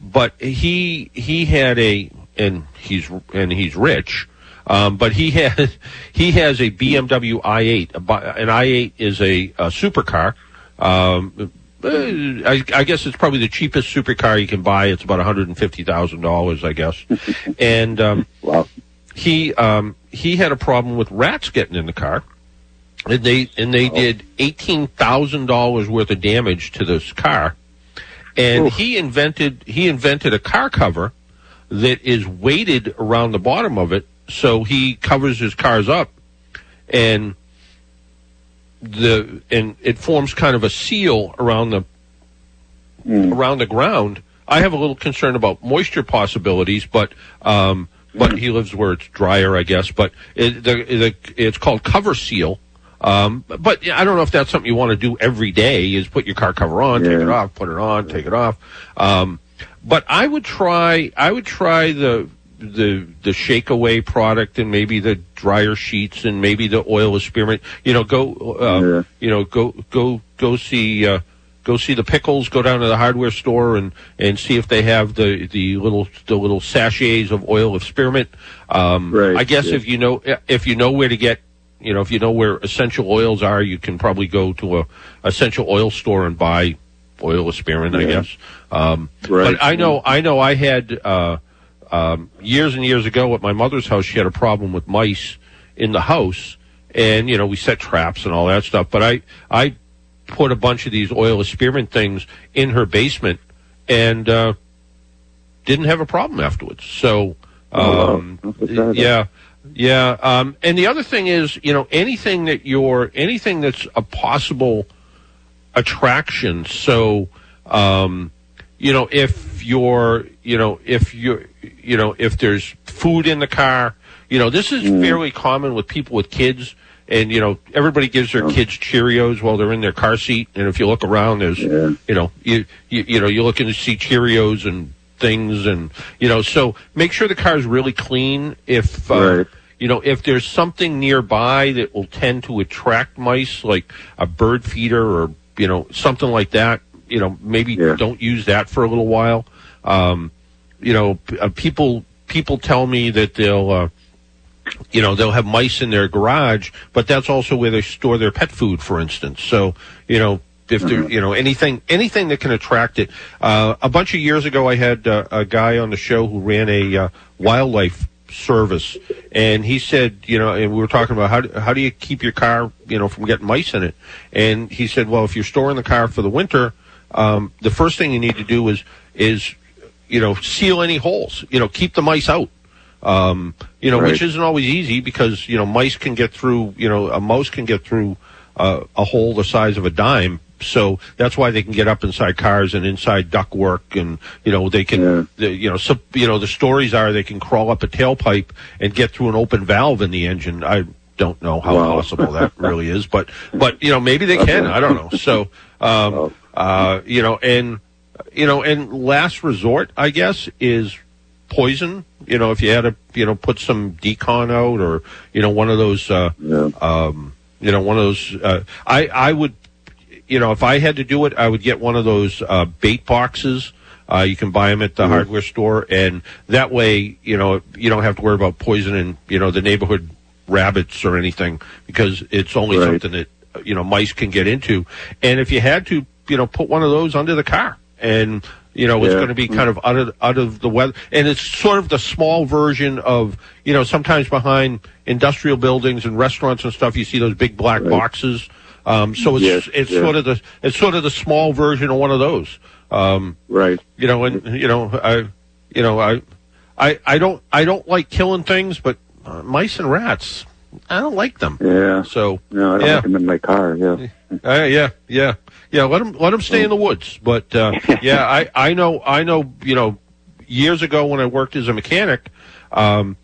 but he he had a and he's and he's rich, um, but he had he has a B M W i eight. An i eight is a, a supercar. Um, I, I guess it's probably the cheapest supercar you can buy. It's about one hundred and fifty thousand dollars, I guess. And um, wow. he um, he had a problem with rats getting in the car. And they and they did eighteen thousand dollars worth of damage to this car, and Oof. he invented he invented a car cover that is weighted around the bottom of it, so he covers his cars up, and the and it forms kind of a seal around the mm. around the ground. I have a little concern about moisture possibilities, but. Um, but he lives where it's drier, I guess. But it, the, the, it's called Cover Seal. Um, but I don't know if that's something you want to do every day, is put your car cover on, yeah. take it off, put it on, take it off. Um, but I would try, I would try the, the, the Shake Away product, and maybe the dryer sheets, and maybe the oil of spearmint. You know, go, um, yeah. you know, go, go, go see, uh, go see the pickles, go down to the hardware store and, and see if they have the, the little, the little sachets of oil of spearmint. Um, right. I guess yeah. if you know, if you know where to get, you know, if you know where essential oils are, you can probably go to a essential oil store and buy oil of spearmint, yeah. I guess. Um, right. But I know, I know I had, uh, um, years and years ago at my mother's house, she had a problem with mice in the house. And, you know, we set traps and all that stuff. But I, I put a bunch of these oil of spearmint things in her basement and, uh, didn't have a problem afterwards. So, um, oh, wow. yeah. Yeah, um, and the other thing is, you know, anything that you're, anything that's a possible attraction. So, um, you know, if you're, you know, if you're, you know, if there's food in the car, you know, this is mm. fairly common with people with kids. And, you know, everybody gives their kids Cheerios while they're in their car seat. And if you look around, there's, yeah. you know, you, you, you know, you're looking to see Cheerios and things, and you know, so make sure the car is really clean. If uh, right. you know, if there's something nearby that will tend to attract mice, like a bird feeder or you know something like that, you know, maybe yeah. don't use that for a little while. Um, you know, uh, people people tell me that they'll, uh, you know, they'll have mice in their garage, but that's also where they store their pet food, for instance. So you know. If there, you know, anything, anything that can attract it. Uh, a bunch of years ago, I had uh, a guy on the show who ran a uh, wildlife service, and he said, you know, and we were talking about how do, how do you keep your car, you know, from getting mice in it? And he said, well, if you're storing the car for the winter, um, the first thing you need to do is is, you know, seal any holes. You know, keep the mice out. Um, you know, right. which isn't always easy because you know mice can get through. You know, a mouse can get through uh, a hole the size of a dime. So that's why they can get up inside cars and inside ductwork, and you know they can, yeah. the, you know, so, you know the stories are they can crawl up a tailpipe and get through an open valve in the engine. I, don't know how wow. possible that really is, but but you know, maybe they can. I don't know. So um, uh, you know, and you know, and last resort, I guess, is poison. You know, if you had to, you know, put some decon out, or you know, one of those, uh, yeah. um, you know, one of those. Uh, I I would, you know, if I had to do it, I would get one of those uh, bait boxes. Uh, you can buy them at the mm-hmm. hardware store, and that way, you know, you don't have to worry about poisoning, you know, the neighborhood rabbits or anything, because it's only right. something that, you know, mice can get into. And if you had to, you know, put one of those under the car, and you know, yeah. it's going to be kind of out of out of the weather. And it's sort of the small version of, you know, sometimes behind industrial buildings and restaurants and stuff, you see those big black right. boxes. Um, so it's yes, it's yeah. sort of the it's sort of the small version of one of those. Um, right. You know, and you know, I, you know, I, I, I don't, I don't like killing things, but uh, mice and rats, I don't like them. Yeah. So no, I don't yeah. like them in my car. Yeah. Uh, yeah. Yeah. Yeah. Let them, let them stay in the woods. But uh, yeah, I, I know, I know. You know, years ago when I worked as a mechanic, um,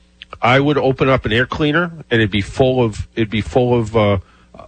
I would open up an air cleaner, and it'd be full of, it'd be full of. Uh,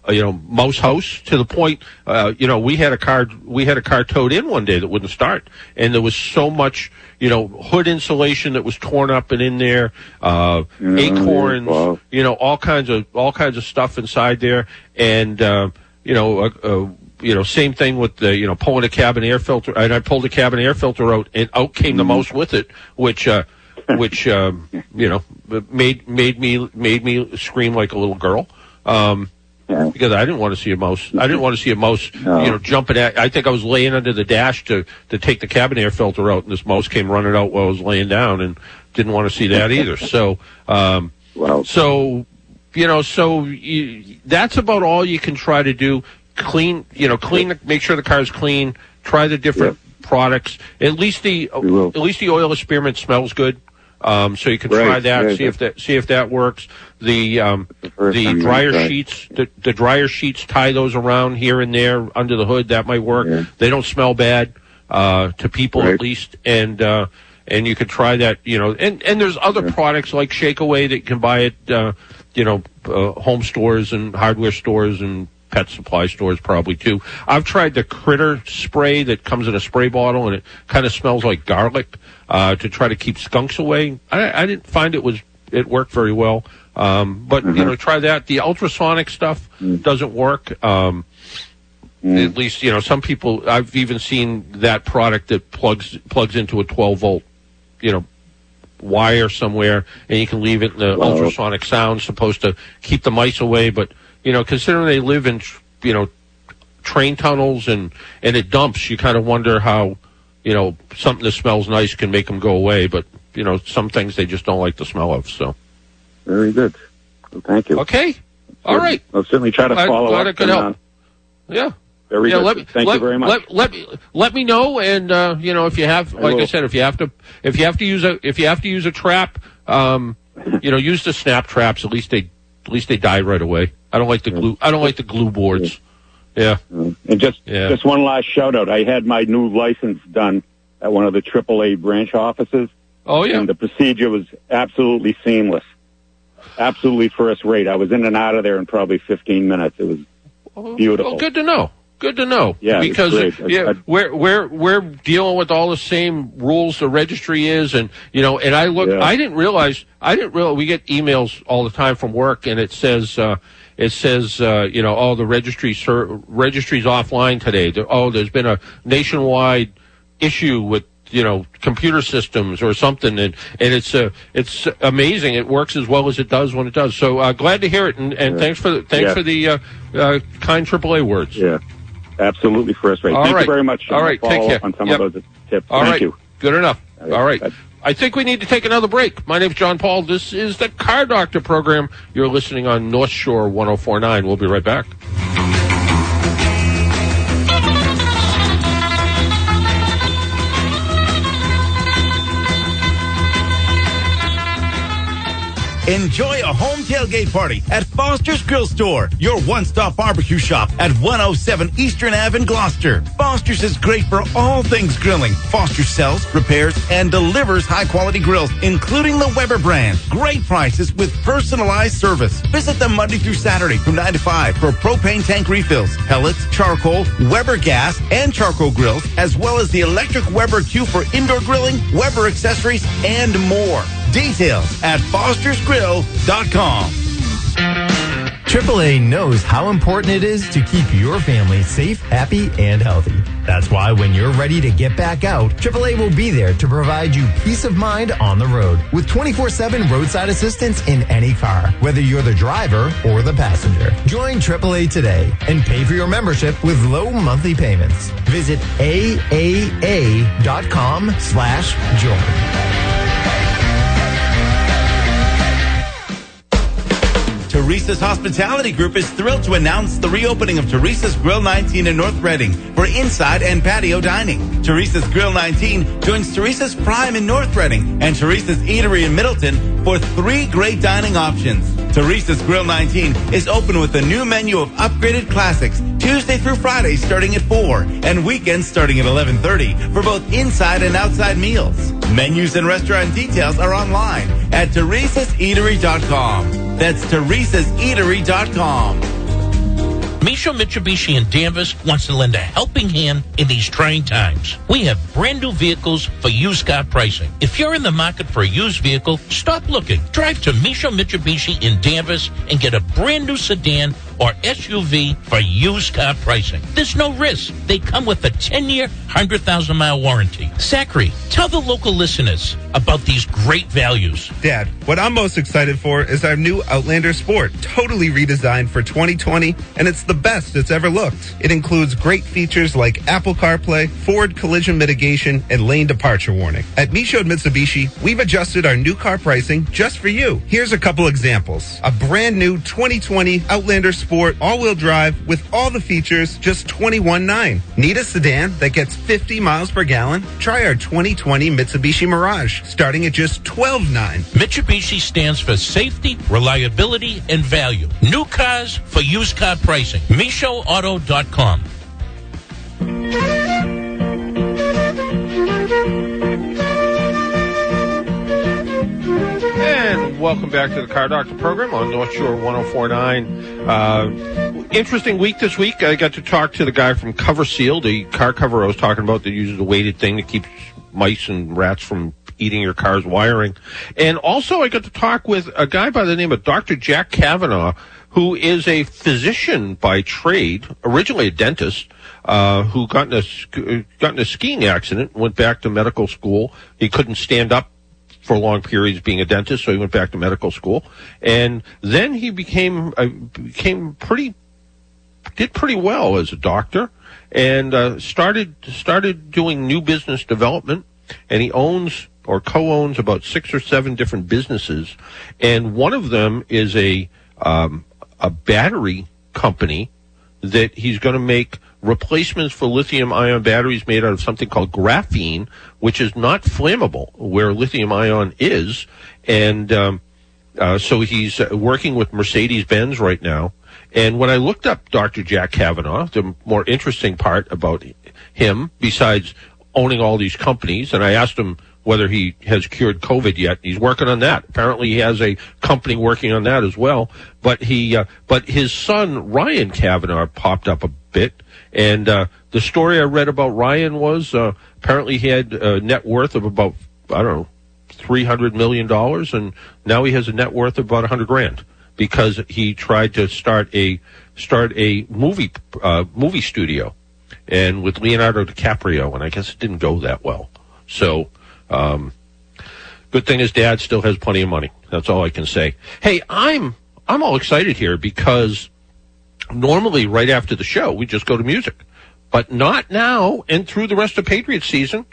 you know, mouse house, to the point, uh, you know, we had a car, we had a car towed in one day that wouldn't start. And there was so much, you know, hood insulation that was torn up and in there, uh, yeah, acorns, wow. you know, all kinds of, all kinds of stuff inside there. And, uh, you know, uh, uh, you know, same thing with the, you know, pulling a cabin air filter. And I pulled a cabin air filter out, and out came mm-hmm. the mouse with it, which, uh, which, um, you know, made, made me, made me scream like a little girl. Um, Yeah. Because I didn't want to see a mouse. I didn't want to see a mouse, no. you know, jumping at. I think I was laying under the dash to, to take the cabin air filter out, and this mouse came running out while I was laying down, and didn't want to see that either. So, um, wow. so, you know, so you, that's about all you can try to do. Clean, you know, clean, make sure the car's clean. Try the different yeah. products. At least the, at least the oil experiment smells good. Um, so you can right, try that, right, see if that, see if that works. The, um, the, the dryer right. sheets, the, the dryer sheets, tie those around here and there under the hood. That might work. Yeah. They don't smell bad, uh, to people right. at least. And, uh, and you could try that, you know, and, and there's other yeah. products like Shake Away that you can buy at, uh, you know, uh, home stores and hardware stores and pet supply stores probably too. I've tried the critter spray that comes in a spray bottle, and it kind of smells like garlic. Uh, to try to keep skunks away. I, I didn't find it was, it worked very well. Um, but, mm-hmm. you know, try that. The ultrasonic stuff mm. doesn't work. Um, mm. At least, you know, some people, I've even seen that product that plugs, plugs into a twelve volt, you know, wire somewhere, and you can leave it in the wow. ultrasonic sound, supposed to keep the mice away. But, you know, considering they live in, you know, train tunnels and, and it dumps, you kind of wonder how, you know, something that smells nice can make them go away, but, you know, some things they just don't like the smell of, so. Very good. Well, thank you. Okay. All right. I'll certainly try to follow glad up. Glad it could help. On. Yeah. Very yeah, good. Let me, thank let, you very much. Let, let, me, let me know, and, uh, you know, if you have, like I, I said, if you have to, if you have to use a, if you have to use a trap, um, you know, use the snap traps. At least they, at least they die right away. I don't like the glue, I don't like the glue boards. Yeah. And just yeah. just one last shout out. I had my new license done at one of the triple A branch offices. Oh yeah. And the procedure was absolutely seamless. Absolutely first rate. I was in and out of there in probably fifteen minutes. It was beautiful. Well, good to know. Good to know. Yeah. Because yeah, we're we're we're dealing with all the same rules the registry is, and you know, and I look yeah. I didn't realize I didn't realize we get emails all the time from work, and it says uh It says, uh, you know, oh, the registry ser- registry's offline today. Oh, there's been a nationwide issue with, you know, computer systems or something, and and it's uh, it's amazing. It works as well as it does when it does. So uh, glad to hear it, and, and yeah. thanks for the, thanks yeah. for the uh, uh, kind triple A words. Yeah, absolutely, first rate. All Thank right. you very much. All right, take care. On some yep. of those tips. All Thank right. you. Good enough. All right. All right. I think we need to take another break. My name's John Paul. This is the Car Doctor program. You're listening on North Shore ten forty-nine. We'll be right back. Enjoy a home tailgate party at Foster's Grill Store, your one-stop barbecue shop at one oh seven Eastern Avenue in Gloucester. Foster's is great for all things grilling. Foster's sells, repairs, and delivers high-quality grills, including the Weber brand. Great prices with personalized service. Visit them Monday through Saturday from nine to five for propane tank refills, pellets, charcoal, Weber gas, and charcoal grills, as well as the electric Weber Q for indoor grilling, Weber accessories, and more. Details at fosters grill dot com. triple A knows how important it is to keep your family safe, happy, and healthy. That's why when you're ready to get back out, triple A will be there to provide you peace of mind on the road with twenty-four seven roadside assistance in any car, whether you're the driver or the passenger. Join triple A today and pay for your membership with low monthly payments. Visit A A A dot com slash join. Teresa's Hospitality Group is thrilled to announce the reopening of Teresa's Grill nineteen in North Reading for inside and patio dining. Teresa's Grill nineteen joins Teresa's Prime in North Reading and Teresa's Eatery in Middleton for three great dining options. Teresa's Grill nineteen is open with a new menu of upgraded classics Tuesday through Friday starting at four and weekends starting at eleven thirty for both inside and outside meals. Menus and restaurant details are online at teresas eatery dot com. That's teresas eatery dot com. Michaud Mitsubishi in Danvers wants to lend a helping hand in these trying times. We have brand new vehicles for used car pricing. If you're in the market for a used vehicle, stop looking. Drive to Michaud Mitsubishi in Danvers and get a brand new sedan or S U V for used car pricing. There's no risk. They come with a ten-year, one hundred thousand mile warranty. Zachary, tell the local listeners about these great values. Dad, what I'm most excited for is our new Outlander Sport, totally redesigned for twenty twenty, and it's the best it's ever looked. It includes great features like Apple CarPlay, Ford collision mitigation, and lane departure warning. At Michaud Mitsubishi, we've adjusted our new car pricing just for you. Here's a couple examples. A brand new twenty twenty Outlander Sport. Sport all-wheel drive with all the features, just twenty-one thousand nine hundred dollars. Need a sedan that gets fifty miles per gallon? Try our twenty twenty Mitsubishi Mirage, starting at just twelve thousand nine hundred dollars. Mitsubishi stands for safety, reliability, and value. New cars for used car pricing. Michaud Auto dot com. And welcome back to the Car Doctor program on North Shore ten forty-nine. Uh, interesting week this week. I got to talk to the guy from Cover Seal, the car cover I was talking about that uses a weighted thing that keeps mice and rats from eating your car's wiring. And also I got to talk with a guy by the name of Doctor Jack Cavanaugh, who is a physician by trade, originally a dentist, uh, who got in a, got in a skiing accident, went back to medical school. He couldn't stand up for long periods being a dentist, so he went back to medical school. And then he became uh, became pretty, did pretty well as a doctor, and uh, started started doing new business development. And he owns or co-owns about six or seven different businesses. And one of them is a um, a battery company that he's going to make replacements for lithium-ion batteries made out of something called graphene, which is not flammable, where lithium-ion is. And um, uh, so he's working with Mercedes-Benz right now. And when I looked up Doctor Jack Cavanaugh, the more interesting part about him, besides owning all these companies, and I asked him whether he has cured COVID yet. He's working on that. Apparently he has a company working on that as well. But he, uh, but his son, Ryan Cavanaugh, popped up a bit. And uh, the story I read about Ryan was uh, apparently he had a net worth of about, I don't know, three hundred million dollars. And now he has a net worth of about one hundred grand because he tried to start a start a movie uh, movie studio and with Leonardo DiCaprio. And I guess it didn't go that well. So um, good thing his dad still has plenty of money. That's all I can say. Hey, I'm I'm all excited here because normally, right after the show, we just go to music. But not now, and through the rest of Patriot season.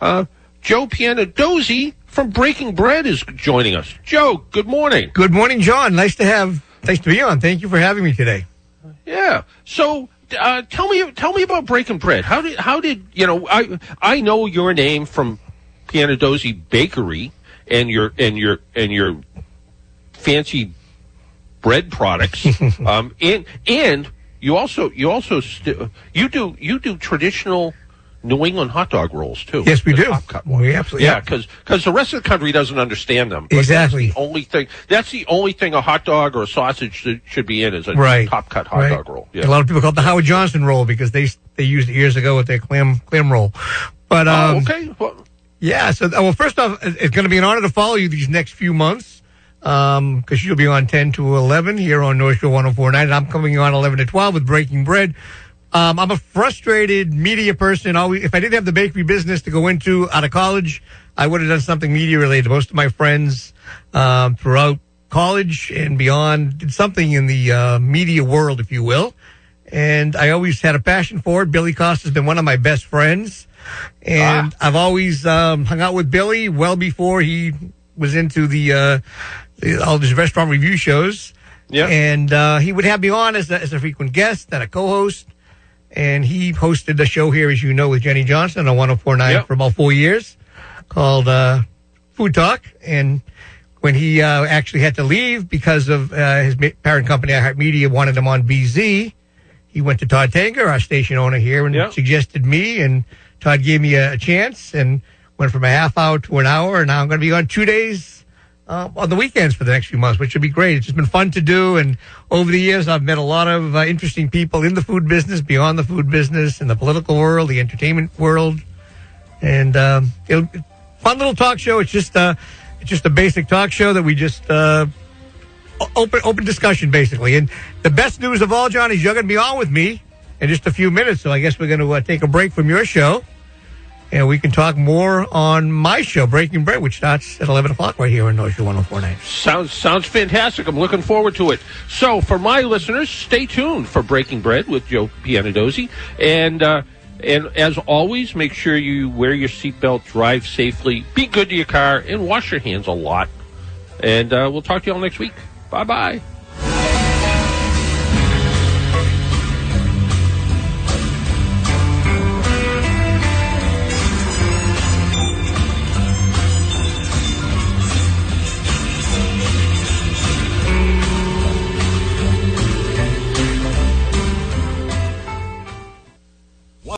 Uh, Joe Piantedosi from Breaking Bread is joining us. Joe, good morning. Good morning, John. Nice to have, nice to be on. Thank you for having me today. Yeah. So, uh, tell me, tell me about Breaking Bread. How did, how did, you know, I, I know your name from Piantedosi Bakery and your, and your, and your fancy bread products. um, and and you also you also st- you do you do traditional New England hot dog rolls too. Yes, we do. We absolutely yeah, because because the rest of the country doesn't understand them. Exactly. That's the only thing that's the only thing a hot dog or a sausage should, should be in is a right. top cut hot right. dog roll. Yeah. A lot of people call it the Howard Johnson roll because they they used it years ago with their clam clam roll. But um, oh, okay. Well, yeah. So well, first off, it's going to be an honor to follow you these next few months because um, you'll be on ten to eleven here on North Shore ten forty-nine, and I'm coming on eleven to twelve with Breaking Bread. Um, I'm a frustrated media person. Always, if I didn't have the bakery business to go into out of college, I would have done something media related. Most of my friends um, throughout college and beyond did something in the uh, media world, if you will. And I always had a passion for it. Billy Costa's been one of my best friends. And ah. I've always um, hung out with Billy well before he was into the, uh, the all these restaurant review shows. Yeah. And uh, he would have me on as a, as a frequent guest and a co-host. And he hosted the show here, as you know, with Jenny Johnson on one oh four point nine yep. for about four years called uh, Food Talk. And when he uh, actually had to leave because of uh, his parent company, iHeartMedia, wanted him on B Z, he went to Todd Tanger, our station owner here, and yep. suggested me. And Todd gave me a, a chance and went from a half hour to an hour. And now I'm going to be on two days uh, on the weekends for the next few months, which should be great. It's just been fun to do. And over the years, I've met a lot of uh, interesting people in the food business, beyond the food business, in the political world, the entertainment world. And um, it'll be a fun little talk show. It's just, uh, it's just a basic talk show that we just uh, open, open discussion, basically. And the best news of all, John, is you're going to be on with me in just a few minutes. So I guess we're going to uh, take a break from your show. And we can talk more on my show, Breaking Bread, which starts at eleven o'clock right here on North Shore ten forty-nine. Sounds, sounds fantastic. I'm looking forward to it. So for my listeners, stay tuned for Breaking Bread with Joe Piantedosi. And uh, and as always, make sure you wear your seatbelt, drive safely, be good to your car, and wash your hands a lot. And uh, we'll talk to you all next week. Bye-bye.